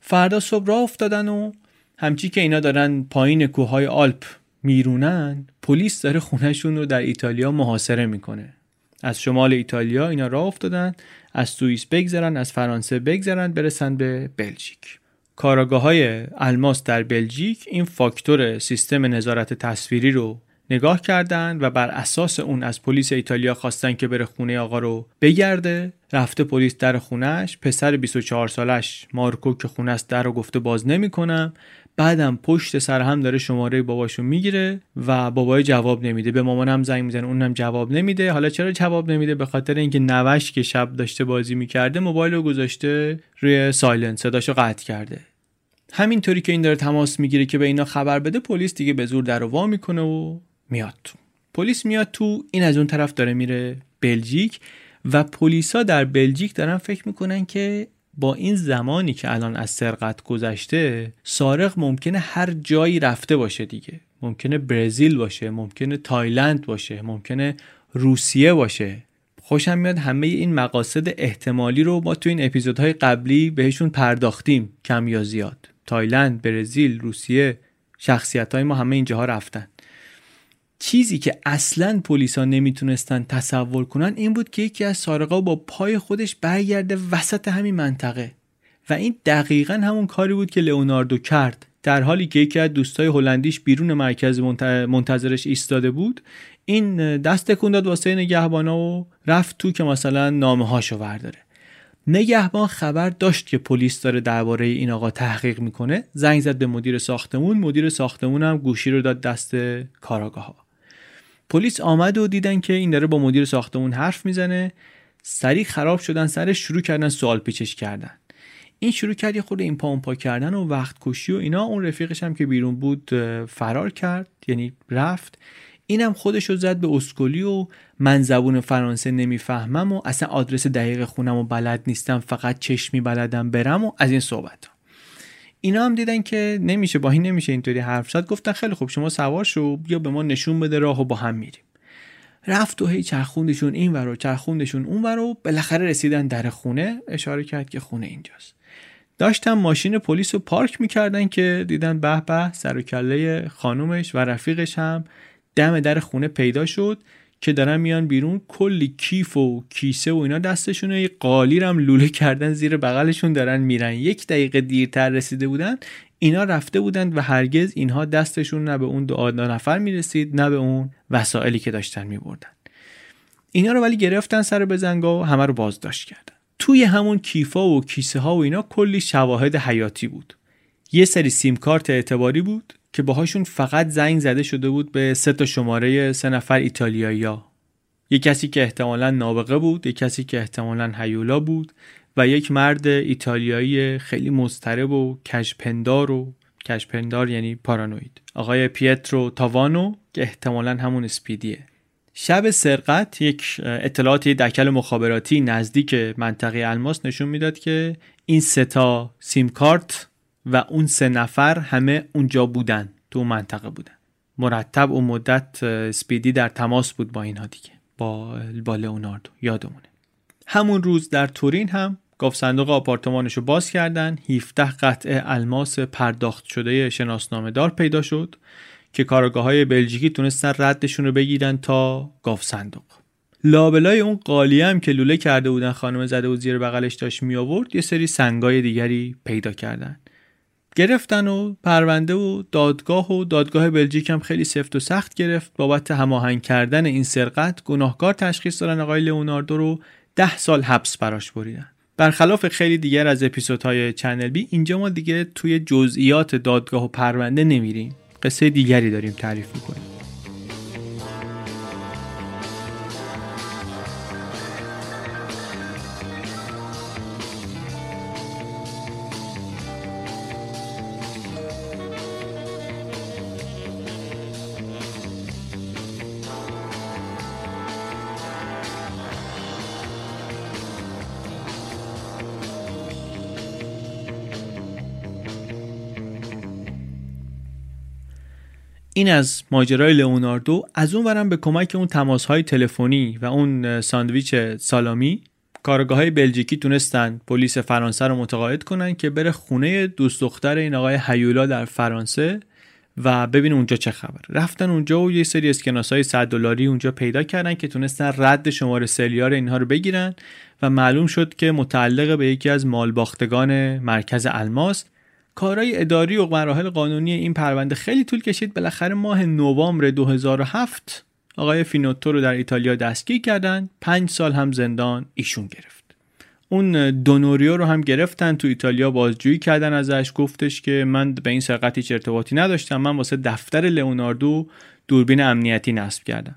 فردا صبح راه افتادن و همچی که اینا دارن پایین کوههای آلپ میرونن، پلیس داره خونهشون رو در ایتالیا محاصره میکنه. از شمال ایتالیا اینا راه افتادن، از سوئیس بگذرن، از فرانسه بگذرن، برسن به بلژیک. کاراگاه‌های الماس در بلژیک این فاکتور سیستم نظارت تصویری رو نگاه کردن و بر اساس اون از پلیس ایتالیا خواستن که بره خونه آقا رو بگرده. رفته پلیس در خونهش، پسر 24 سالش مارکو که خونه است در رو گفته باز نمی‌کنم. بعدم پشت سر هم داره شماره باباشو میگیره و بابای جواب نمیده، به مامانم زنگ میزنه، اونم جواب نمیده. حالا چرا جواب نمیده؟ به خاطر اینکه نوش که شب داشته بازی میکرده موبایلو گذاشته روی سایلنت، صداشو قطع کرده. همینطوری که این داره تماس میگیره که به اینا خبر بده، پلیس دیگه به زور درو وا میکنه و میاد تو. پلیس میاد تو، این از اون طرف داره میره بلژیک و پلیسا در بلژیک دارن فکر میکنن که با این زمانی که الان از سرقت گذشته، سارق ممکنه هر جایی رفته باشه دیگه، ممکنه برزیل باشه، ممکنه تایلند باشه، ممکنه روسیه باشه. خوشم میاد همه این مقاصد احتمالی رو ما تو این اپیزودهای قبلی بهشون پرداختیم، کم یا زیاد. تایلند، برزیل، روسیه، شخصیت‌های ما همه اینجاها رفتن. چیزی که اصلاً پلیسا نمیتونستن تصور کنن این بود که یکی از سارقا با پای خودش برگرده وسط همین منطقه و این دقیقاً همون کاری بود که لئوناردو کرد. در حالی که یکی از دوستای هلندیش بیرون مرکز منتظرش ایستاده بود، این دست تکون داد واسه نگهبانا و رفت تو که مثلا نامه‌هاشو برداره. نگهبان خبر داشت که پلیس داره درباره این آقا تحقیق میکنه، زنگ زد به مدیر ساختمون، مدیر ساختمون هم گوشی رو داد دست کاراگاه‌ها. پلیس آمد و دیدن که این داره با مدیر ساختمون حرف میزنه، سریع خراب شدن سرش، شروع کردن سوال پیچش کردن. این شروع کرد یه خورده این پا اون پا کردن و وقت کشی و اینا. اون رفیقش هم که بیرون بود فرار کرد، یعنی رفت. اینم خودشو زد به اسکولی و من زبون فرانسه نمیفهمم و اصلا آدرس دقیق خونم و بلد نیستم، فقط چشمی بلدم برم و از این صحبت‌ها. اینا هم دیدن که نمیشه، با این نمیشه اینطوری حرف زد. گفتن خیلی خوب، شما سوار شو، بیا به ما نشون بده راهو، با هم میریم. رفت و هی چرخوندشون این ور و چرخوندشون اون ور و بالاخره رسیدن در خونه. اشاره کرد که خونه اینجاست. داشتن ماشین پلیس رو پارک می‌کردن که دیدن به به، سر و کله خانومش و رفیقش هم دم در خونه پیدا شد که دارن میان بیرون، کلی کیف و کیسه و اینا دستشونه، یه قالی هم لوله کردن زیر بغلشون دارن میرن. 1 دقیقه دیرتر رسیده بودن، اینا رفته بودن و هرگز اینها دستشون نه به اون 2 نفر میرسید نه به اون وسایلی که داشتن میبردن. اینا رو ولی گرفتن سر بزنگا و همه رو بازداشت کردن. توی همون کیفا و کیسه ها و اینا کلی شواهد حیاتی بود. یه سری سیم کارت اعتباری بود که باهاشون فقط زنگ زده شده بود به 3 تا شماره 3 نفر ایتالیایی‌ها. یک کسی که احتمالاً نابغه بود، یک کسی که احتمالاً هیولا بود و یک مرد ایتالیایی خیلی مضطرب و کژپندار و کشف‌پندار یعنی پارانوید، آقای پیترو تاوانو که احتمالاً همون اسپیدیه. شب سرقت یک اطلاعاتی دکل مخابراتی نزدیک منطقه الماس نشون میداد که این 3 سیم کارت و اون 3 همه اونجا بودن، تو منطقه بودن. مرتب اون مدت اسپیدی در تماس بود با اینها دیگه، با لئوناردو. یادمونه همون روز در تورین هم گاف صندوق آپارتمانشو باز کردن، 17 قطعه الماس پرداخت شده شناسنامه دار پیدا شد که کارگاه‌های بلژیکی تونستن ردشون رو بگیرن تا گاف صندوق. لابلای اون قالیه هم که لوله کرده بودن خانم زده و زیر بغلش داشت می آورد، یه سری سنگای دیگری پیدا کردن. گرفتن و پرونده و دادگاه بلژیک هم خیلی سفت و سخت گرفت. بابت هماهنگ کردن این سرقت گناهکار تشخیص دادن آقای لئوناردو رو 10 سال حبس براش بریدن. برخلاف خیلی دیگر از اپیزودهای چنل بی، اینجا ما دیگه توی جزئیات دادگاه و پرونده نمیریم، قصه دیگری داریم تعریف میکنیم. این از ماجرای لئوناردو. از اون ورم به کمک اون تماس‌های تلفنی و اون ساندویچ سالامی، کارگاه‌های بلژیکی تونستن پلیس فرانسه رو متقاعد کنن که بره خونه دوست دختر این آقای هیولا در فرانسه و ببینه اونجا چه خبر. رفتن اونجا و یه سری اسکناس‌های $100 اونجا پیدا کردن که تونستن رد شماره سریال اینها رو بگیرن و معلوم شد که متعلق به یکی از مالباختگان مرکز الماس. کارهای اداری و مراحل قانونی این پرونده خیلی طول کشید. بالاخره ماه نوامبر 2007 آقای فینوتو رو در ایتالیا دستگیر کردن. 5 سال هم زندان ایشون گرفت. اون دونوریو رو هم گرفتن، تو ایتالیا بازجویی کردن ازش. گفتش که من به این سرقت هیچ ارتباطی نداشتم، من واسه دفتر لئوناردو دوربین امنیتی نصب کردم.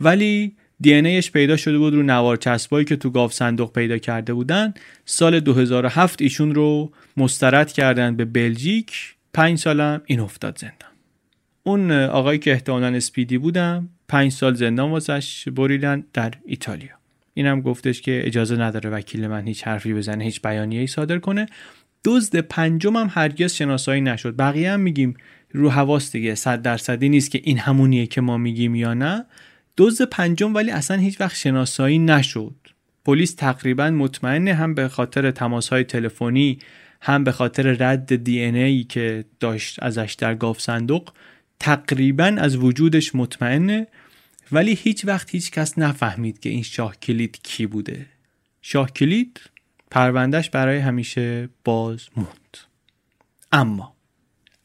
ولی DNAش پیدا شده بود رو نوار چسبایی که تو گاف صندوق پیدا کرده بودن. سال 2007 ایشون رو مسترد کردن به بلژیک. 5 سالم این افتاد زندان. اون آقایی که احتمالاً اسپیدی بودم 5 سال زندان واسش بریدن در ایتالیا. اینم گفتش که اجازه نداره وکیل من هیچ حرفی بزنه، هیچ بیانیه‌ای صادر کنه. دزد 5م هم هرگز شناسایی نشد. بقیه هم میگیم رو حواس دیگه، 100% نیست که این همونیه که ما میگیم یا نه. دوز 5م ولی اصلا هیچ وقت شناسایی نشد. پلیس تقریبا مطمئنه، هم به خاطر تماس‌های تلفنی هم به خاطر رد DNA که داشت ازش در گاف صندوق، تقریبا از وجودش مطمئنه. ولی هیچ وقت هیچ کس نفهمید که این شاه کلید کی بوده. شاه کلید پروندهش برای همیشه باز موند.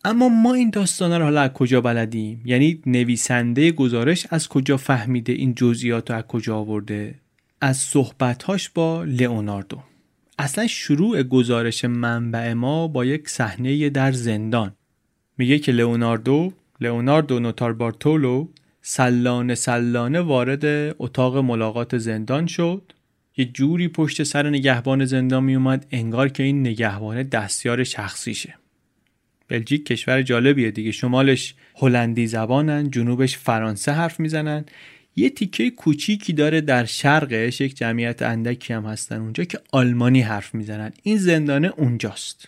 اما ما این داستانه رو حالا از کجا بلدیم؟ یعنی نویسنده گزارش از کجا فهمیده این جزئیات رو از کجا آورده؟ از صحبت‌هاش با لئوناردو. اصلا شروع گزارش منبع ما با یک صحنه در زندان. میگه که لئوناردو نوتاربارتولو سلانه وارد اتاق ملاقات زندان شد. یه جوری پشت سر نگهبان زندان میومد انگار که این نگهبان دستیار شخصیشه. بلژیک کشور جالبیه دیگه، شمالش هلندی زبانن، جنوبش فرانسه حرف میزنن. یه تیکه کوچیکی داره در شرقش، یک جمعیت اندکی هم هستن اونجا که آلمانی حرف میزنن. این زندانه اونجاست.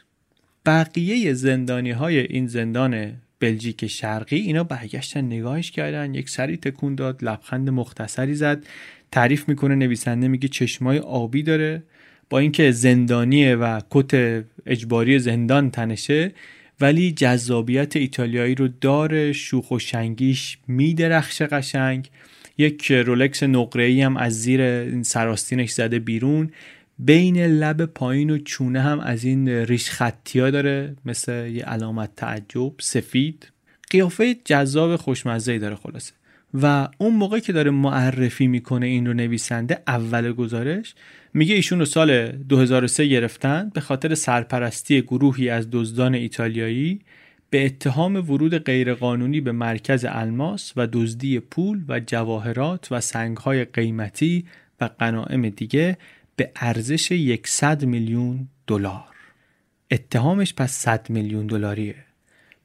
بقیه زندانی‌های این زندان بلژیک شرقی اینا برگشتن نگاهش کردن، یک سری تکون داد، لبخند مختصری زد. تعریف میکنه نویسنده، میگه چشمای آبی داره، با اینکه زندانیه و کت اجباری زندان تنشه ولی جذابیت ایتالیایی رو داره. شوخ و شنگیش میدرخشه قشنگ. یک رولکس نقره‌ای هم از زیر سراستینش زده بیرون. بین لب پایین و چونه هم از این ریش خطی‌ها داره، مثل یه علامت تعجب، سفید. قیافه جذاب خوشمزه‌ای داره خلاصه. و اون موقع که داره معرفی میکنه این رو نویسنده اول گزارش، میگه ایشون رو سال 2003 گرفتن به خاطر سرپرستی گروهی از دزدان ایتالیایی به اتهام ورود غیرقانونی به مرکز الماس و دزدی پول و جواهرات و سنگهای قیمتی و غنایم دیگه به ارزش $100 میلیون. اتهامش پس $100 میلیون.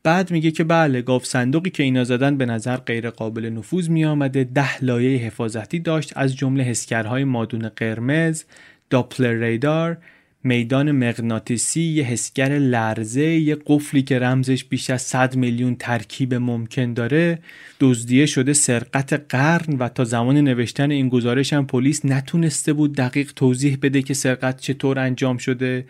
بعد میگه که بله گاف صندوقی که اینا زدن به نظر غیر قابل نفوذ می آمده، 10 لایه حفاظتی داشت از جمله حسگرهای مادون قرمز، داپلر رادار، میدان مغناطیسی، یه حسگر لرزه، یه قفلی که رمزش بیش از 100 میلیون ترکیب ممکن داره، دزدیه شده سرقت قرن و تا زمان نوشتن این گزارش هم پلیس نتونسته بود دقیق توضیح بده که سرقت چطور انجام شده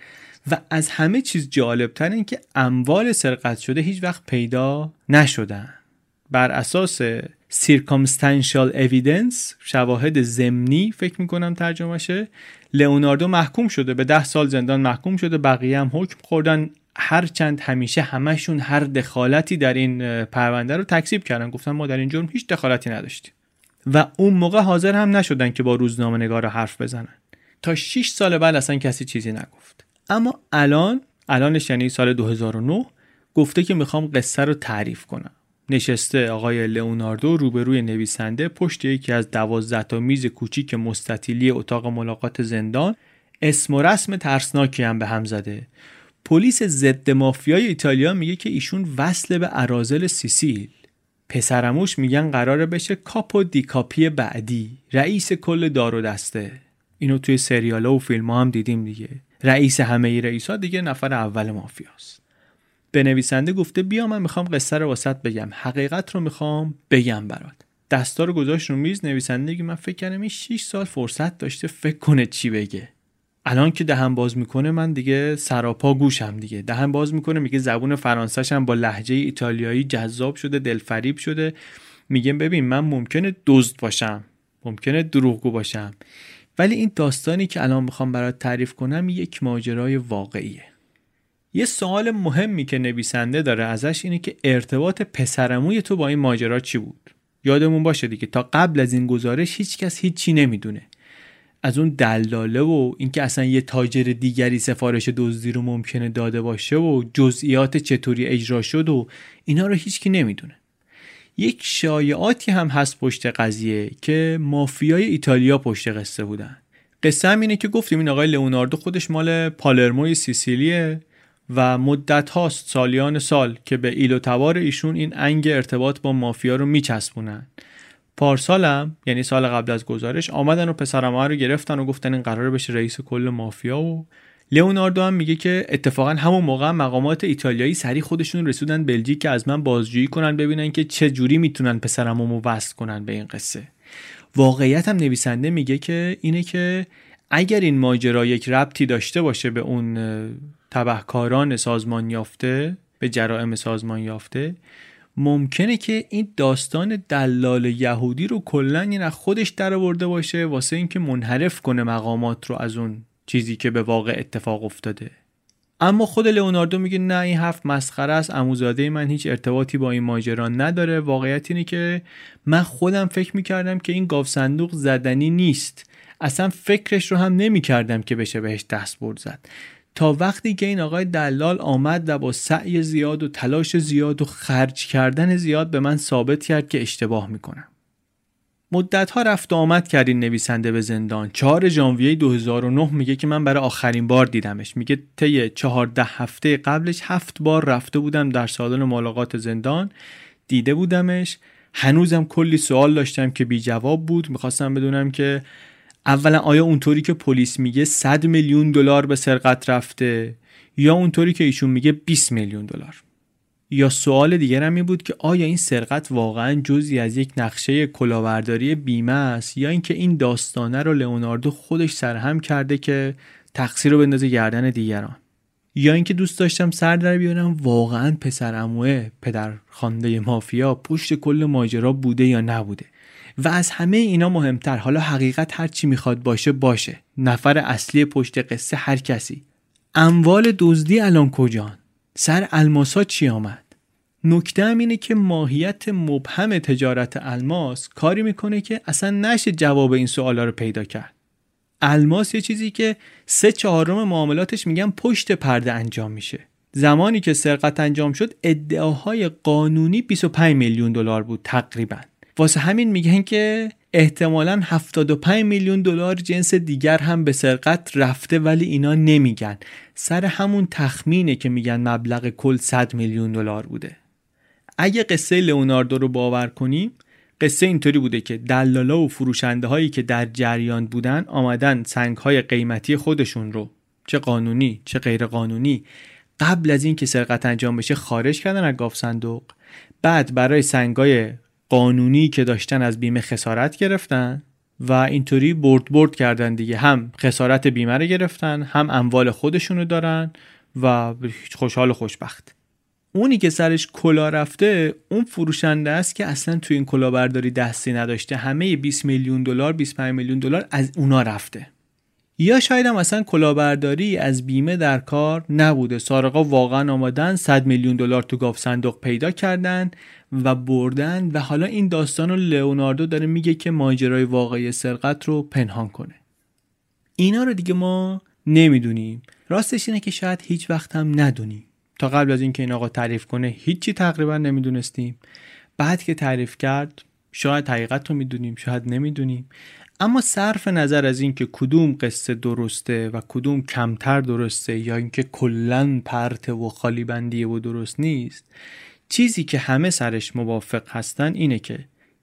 و از همه چیز جالب‌تر این که اموال سرقت شده هیچ وقت پیدا نشدن. بر اساس circumstantial evidence، شواهد ضمنی فکر می‌کنم ترجمهشه، لئوناردو محکوم شده به 10 سال زندان، محکوم شده، بقیه هم حکم خوردن، هرچند همیشه همشون هر دخالتی در این پرونده رو تکذیب کردن، گفتن ما در این جرم هیچ دخالتی نداشتیم و اون موقع حاضر هم نشدن که با روزنامه‌نگارا حرف بزنن. تا 6 سال بعد اصلا کسی چیزی نگفت. اما الانش یعنی سال 2009 گفته که میخوام قصه رو تعریف کنم. نشسته آقای لئوناردو روبروی نویسنده پشت یکی از 12 تا میز کوچیک مستطیلی اتاق ملاقات زندان، اسم و رسم ترسناکی هم به هم زده. پلیس ضد مافیای ایتالیا میگه که ایشون وصل به اراذل سیسیل، پسرموش میگن قراره بشه کاپو دی کاپی بعدی، رئیس کل دار و دسته. اینو توی سریالا و فیلم‌ها هم دیدیم دیگه، رئیس همه رئیس‌ها دیگه نفر اول مافیاست. به نویسنده گفته بیا من میخوام قصه رو واسط بگم، حقیقت رو میخوام بگم برات. دستا رو گذاشت رو میز، نویسنده میگه من فکر کردم این 6 سال فرصت داشته فکر کنه چی بگه، الان که دهن باز میکنه من دیگه سراپا گوشم دیگه. دهن باز میکنه میگه زبون فرانسه‌ش هم با لهجه ایتالیایی جذاب شده، دلفریب شده، میگه ببین من ممکنه دزد باشم، ممکنه دروغگو باشم، ولی این داستانی که الان میخوام برات تعریف کنم یک ماجرای واقعیه. یه سوال مهمی که نویسنده داره ازش اینه که ارتباط پسرعموی تو با این ماجرا چی بود؟ یادمون باشه دیگه تا قبل از این گزارش هیچکس هیچی نمیدونه. از اون دلاله و اینکه اصلا یه تاجر دیگری سفارش دزدی رو ممکنه داده باشه و جزئیات چطوری اجرا شد و اینا رو هیچکی نمیدونه. یک شایعاتی هم هست پشت قضیه که مافیای ایتالیا پشت قصه بودن. قصه هم اینه که گفتیم این آقای لئوناردو خودش مال پالرموی سیسیلیه و مدت هاست، سالیان سال، که به ایل و تبار ایشون این انگ ارتباط با مافیا رو میچسبونن. پارسال هم یعنی سال قبل از گزارش آمدن و پسرعموها رو گرفتن و گفتن این قراره بشه رئیس کل مافیا و لئوناردو هم میگه که اتفاقا همون موقع مقامات ایتالیایی سری خودشون رسیدن بلژیک که از من بازجویی کنن ببینن که چه جوری میتونن پسرعمومو وصل کنن به این قصه. واقعیت هم نویسنده میگه که اینه که اگر این ماجرا یک ربطی داشته باشه به اون تبهکاران سازمان یافته، به جرائم سازمان یافته، ممکنه که این داستان دلال یهودی رو کلا اینا خودش درآورده باشه واسه اینکه منحرف کنه مقامات رو از اون چیزی که به واقع اتفاق افتاده. اما خود لئوناردو میگه نه این حرف مسخره است، عموزاده من هیچ ارتباطی با این ماجرا نداره. واقعیت اینه که من خودم فکر میکردم که این گاو صندوق زدنی نیست، اصلا فکرش رو هم نمیکردم که بشه بهش دستبرد زد، تا وقتی که این آقای دلال آمد و با سعی زیاد و تلاش زیاد و خرج کردن زیاد به من ثابت کرد که اشتباه میکنم. مدت‌ها رفت و آمد کرد این نویسنده به زندان. 4 ژانویه 2009 میگه که من برای آخرین بار دیدمش. میگه طی 14 هفته قبلش 7 بار رفته بودم در سالن ملاقات زندان، دیده بودمش، هنوزم کلی سوال داشتم که بی جواب بود. میخواستم بدونم که اولا آیا اونطوری که پلیس میگه 100 میلیون دلار به سرقت رفته یا اونطوری که ایشون میگه 20 میلیون دلار؟ یا سوال دیگر هم این بود که آیا این سرقت واقعا جزئی از یک نقشه کلاهبرداری بیمه است یا اینکه این داستانه رو لئوناردو خودش سرهم کرده که تقصیر رو بندازه گردن دیگران، یا اینکه دوست داشتم سر در بیارم واقعا پسرعموه پدر خوانده مافیا پشت کل ماجرا بوده یا نبوده. و از همه اینا مهمتر، حالا حقیقت هر چی میخواد باشه، نفر اصلی پشت قصه هر کسی، اموال دزدی الان کجان؟ سر الماسا چی آمد؟ نکته هم اینه که ماهیت مبهم تجارت الماس کاری میکنه که اصلا نشه جواب این سوالا رو پیدا کرد. الماس یه چیزی که 3/4 معاملاتش میگن پشت پرده انجام میشه. زمانی که سرقت انجام شد ادعاهای قانونی 25 میلیون دلار بود تقریبا، واسه همین میگن که احتمالاً 75 میلیون دلار جنس دیگر هم به سرقت رفته، ولی اینا نمیگن. سر همون تخمینه که میگن مبلغ کل 100 میلیون دلار بوده. اگه قصه لئوناردو رو باور کنیم، قصه اینطوری بوده که دلالا و فروشنده هایی که در جریان بودن آمدن سنگ های قیمتی خودشون رو، چه قانونی چه غیر قانونی، قبل از این که سرقت انجام بشه خارج کردن از گاف صندوق. بعد برای سنگای قانونی که داشتن از بیمه خسارت گرفتن و اینطوری برد کردن دیگه، هم خسارت بیمه رو گرفتن، هم اموال خودشونو دارن و خوشحال و خوشبخت. اونی که سرش کلا رفته اون فروشنده است که اصلا توی این کلاهبرداری دستی نداشته، همه 20 میلیون دلار 25 میلیون دلار از اونا رفته. یا شاید هم اصلا کلاهبرداری از بیمه در کار نبوده، سارقا واقعا آمدن 100 میلیون دلار تو گاف صندوق پیدا کردن و بردن و حالا این داستان رو لئوناردو داره میگه که ماجرای واقعی سرقت رو پنهان کنه. اینا رو دیگه ما نمیدونیم، راستش اینه که شاید هیچ وقت هم ندونیم. تا قبل از این که این آقا تعریف کنه هیچی تقریبا نمیدونستیم، بعد که تعریف کرد شاید حقیقت رو میدونیم شاید نمیدونیم. اما صرف نظر از این که کدوم قصه درسته و کدوم کمتر درسته یا اینکه کلاً پرته و خالی بندیه و درست نیست، چیزی که همه سرش موافق هستن اینه که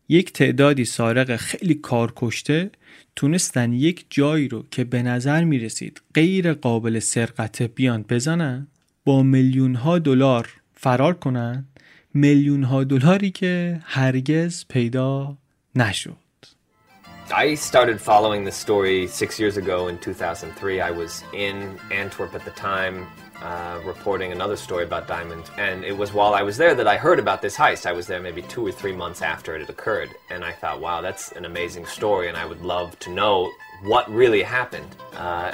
یک تعدادی سارق خیلی کارکشته تونستن یک جایی رو که به نظر میرسید غیر قابل سرقته بیان بزنن، با میلیون ها دلار فرار کنن، میلیون ها دلاری که هرگز پیدا نشد. I started following this story 6 years ago in 2003. I was in Antwerp at the time reporting another story about diamonds. And it was while I was there that I heard about this heist. I was there maybe 2 or 3 months after it had occurred. And I thought, wow, that's an amazing story and I would love to know what really happened.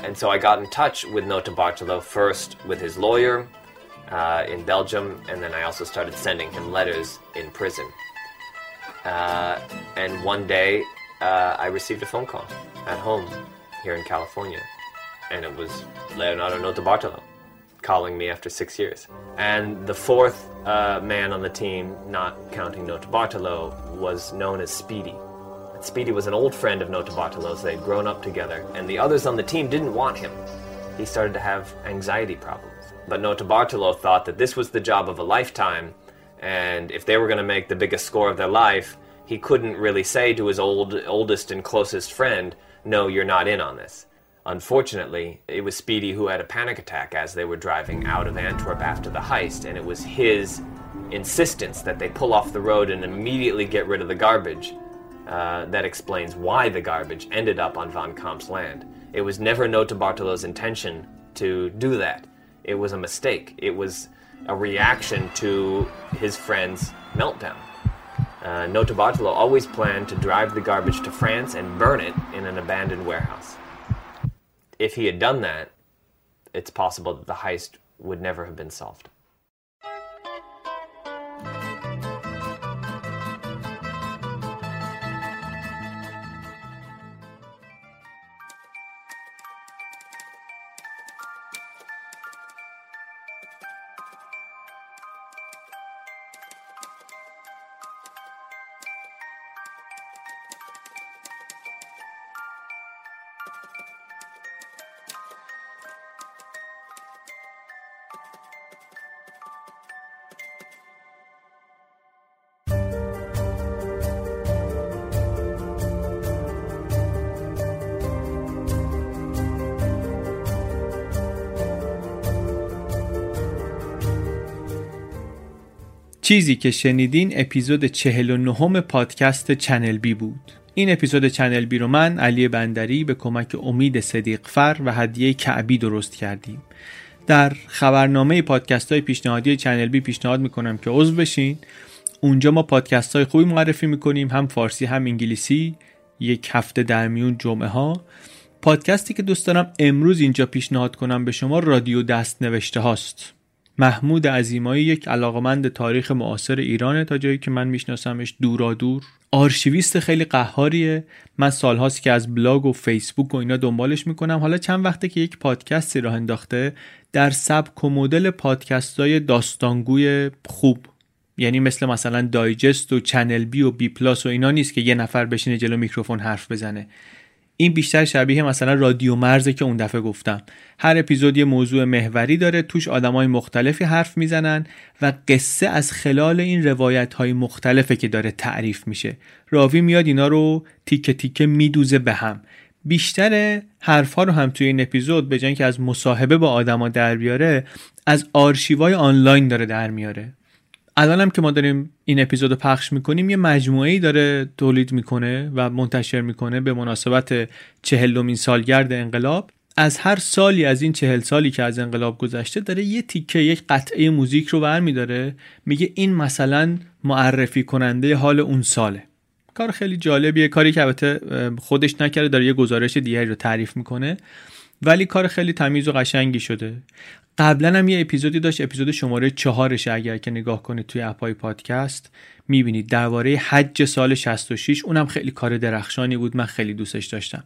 And so I got in touch with Notarbartolo first with his lawyer in Belgium. And then I also started sending him letters in prison. And one day... I received a phone call at home here in California, and it was Leonardo Notarbartolo calling me after 6 years. And the fourth man on the team, not counting Notarbartolo, was known as Speedy. And Speedy was an old friend of Notarbartolo's. They had grown up together, and the others on the team didn't want him. He started to have anxiety problems. But Notarbartolo thought that this was the job of a lifetime, and if they were going to make the biggest score of their life, he couldn't really say to his oldest and closest friend, no, you're not in on this. Unfortunately, it was Speedy who had a panic attack as they were driving out of Antwerp after the heist, and it was his insistence that they pull off the road and immediately get rid of the garbage. That explains why the garbage ended up on Van Kamp's land. It was never Notarbartolo's intention to do that. It was a mistake. It was a reaction to his friend's meltdown. Notarbartolo always planned to drive the garbage to France and burn it in an abandoned warehouse. If he had done that, it's possible that the heist would never have been solved. چیزی که شنیدین اپیزود 49 پادکست چنل بی بود. این اپیزود چنل بی رو من علی بندری به کمک امید صدیقفر و هدیه کعبی درست کردیم. در خبرنامه پادکست‌های پیشنهادی چنل بی پیشنهاد میکنم که عضو بشین. اونجا ما پادکست‌های خوبی معرفی میکنیم، هم فارسی هم انگلیسی، یک هفته در میون جمعه ها. پادکستی که دوست دارم امروز اینجا پیشنهاد کنم به شما، رادیو دست نوشته هاست. محمود عظیمایی یک علاقمند تاریخ معاصر ایرانه، تا جایی که من میشناسمش دورادور، آرشیویست خیلی قهاریه. من سالهاست که از بلاگ و فیسبوک و اینا دنبالش میکنم، حالا چند وقته که یک پادکستی راه انداخته در سبک و مدل پادکست‌های داستانگوی خوب، یعنی مثلا دایجست و چنل بی و بی پلاس و اینا نیست که یه نفر بشینه جلو میکروفون حرف بزنه. این بیشتر شبیه مثلا رادیو مرزه که اون دفعه گفتم. هر اپیزود یه موضوع محوری داره، توش آدمای مختلفی حرف میزنن و قصه از خلال این روایت‌های مختلفه که داره تعریف میشه. راوی میاد اینا رو تیکه تیکه میدوزه به هم. بیشتر حرف‌ها رو هم توی این اپیزود به جای اینکه از مصاحبه با آدما در بیاره، از آرشیوهای آنلاین داره در میاره. الانم که ما داریم این اپیزودو پخش میکنیم یه مجموعه‌ای داره تولید میکنه و منتشر میکنه به مناسبت 40مین سالگرد انقلاب. از هر سالی از این 40 سالی که از انقلاب گذشته داره یه تیکه، یک قطعه موزیک رو برمی‌داره، میگه این مثلا معرفی کننده حال اون ساله. کار خیلی جالبیه، کاری که البته خودش نکرده، داره یه گزارش دیگه رو تعریف میکنه، ولی کار خیلی تمیز و قشنگی شده. قبلا هم یه اپیزودی داشت، اپیزود شماره 4ش اگر که نگاه کنید توی اپای پادکست میبینید، درباره حج سال 66. اونم خیلی کار درخشانی بود، من خیلی دوستش داشتم.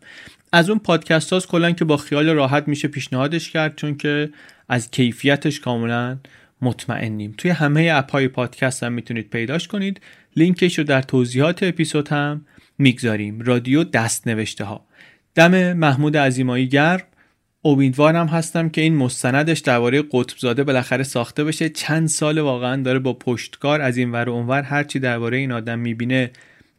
از اون پادکست هاست کلن که با خیال راحت میشه پیشنهادش کرد، چون که از کیفیتش کاملا مطمئنیم. توی همه اپای پادکست هم میتونید پیداش کنید، لینکش رو در توضیحات اپیزود هم میگذاریم. رادیو دست نوشته ها. دم محمود عظیمایی گرم. امیدوارم هستم که این مستندش درباره قطبزاده بالاخره ساخته بشه. چند سال واقعا داره با پشتکار از این ور و اون ور هرچی درباره این آدم میبینه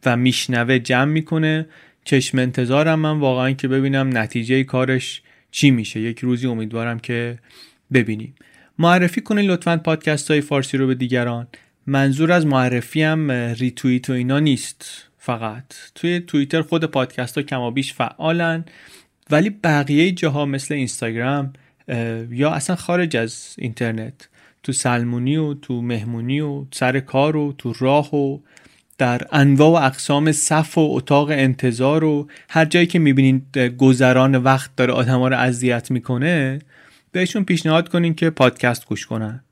و میشنوه جمع میکنه. چشم انتظارم من واقعا که ببینم نتیجه کارش چی میشه. یک روزی امیدوارم که ببینیم. معرفی کنین لطفاً پادکست های فارسی رو به دیگران. منظور از معرفی هم ریتوییت و اینا نیست، فقط توی توییتر خود پادکست ها کمابیش فعالن، ولی بقیه جاها مثل اینستاگرام یا اصلا خارج از اینترنت، تو سلمونی و تو مهمونی و سر کار و تو راه و در انواع و اقسام صف و اتاق انتظار و هر جایی که میبینید گذران وقت داره آدما رو اذیت میکنه، بهشون پیشنهاد کنین که پادکست گوش کنن.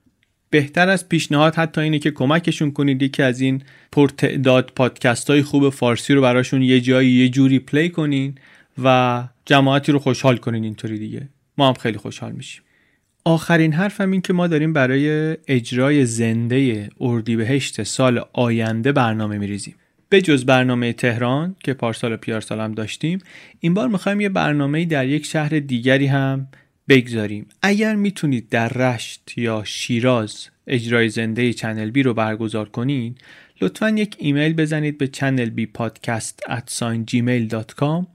بهتر از پیشنهاد حتی اینه که کمکشون کنید یکی از این پرتعداد پادکست‌های خوب فارسی رو براشون یه جایی یه جوری پلی کنین و جماعتی رو خوشحال کنین. اینطوری دیگه ما هم خیلی خوشحال میشیم. آخرین حرفم این که ما داریم برای اجرای زنده اردیبهشت سال آینده برنامه میریزیم. به جز برنامه تهران که پارسال و پیارسال هم داشتیم، این بار میخوایم یه برنامه‌ای در یک شهر دیگری هم بگذاریم. اگر میتونید در رشت یا شیراز اجرای زنده چنل بی رو برگزار کنین، لطفاً یک ایمیل بزنید به channelbpodcast@gmail.com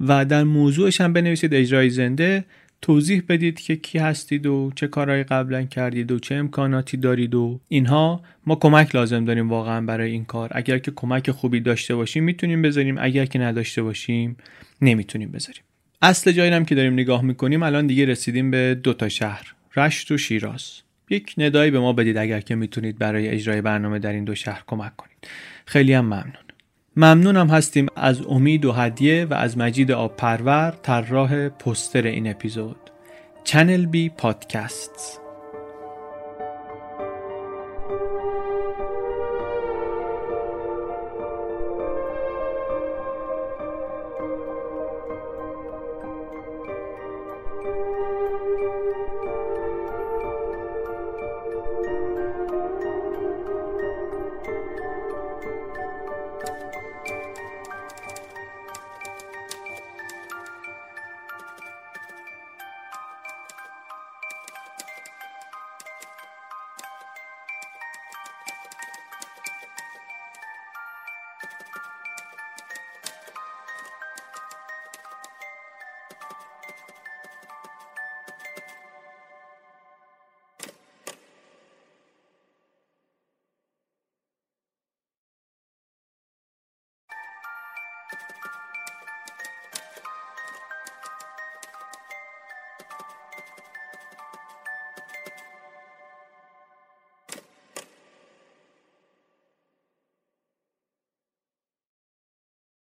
و در موضوعش هم بنویسید اجرای زنده، توضیح بدید که کی هستید و چه کارهایی قبلا کردید و چه امکاناتی دارید و اینها. ما کمک لازم داریم واقعا برای این کار. اگر که کمک خوبی داشته باشیم میتونیم بذاریم، اگر که نداشته باشیم نمیتونیم بذاریم. اصل جایی هم که داریم نگاه میکنیم الان دیگه رسیدیم به 2 شهر، رشت و شیراز. یک ندایی به ما بدید اگر که میتونید برای اجرای برنامه در این 2 شهر کمک کنید. خیلی هم ممنونم هستیم از امید و هدیه و از مجید آب پرور، طراح پوستر این اپیزود. چنل بی پادکست.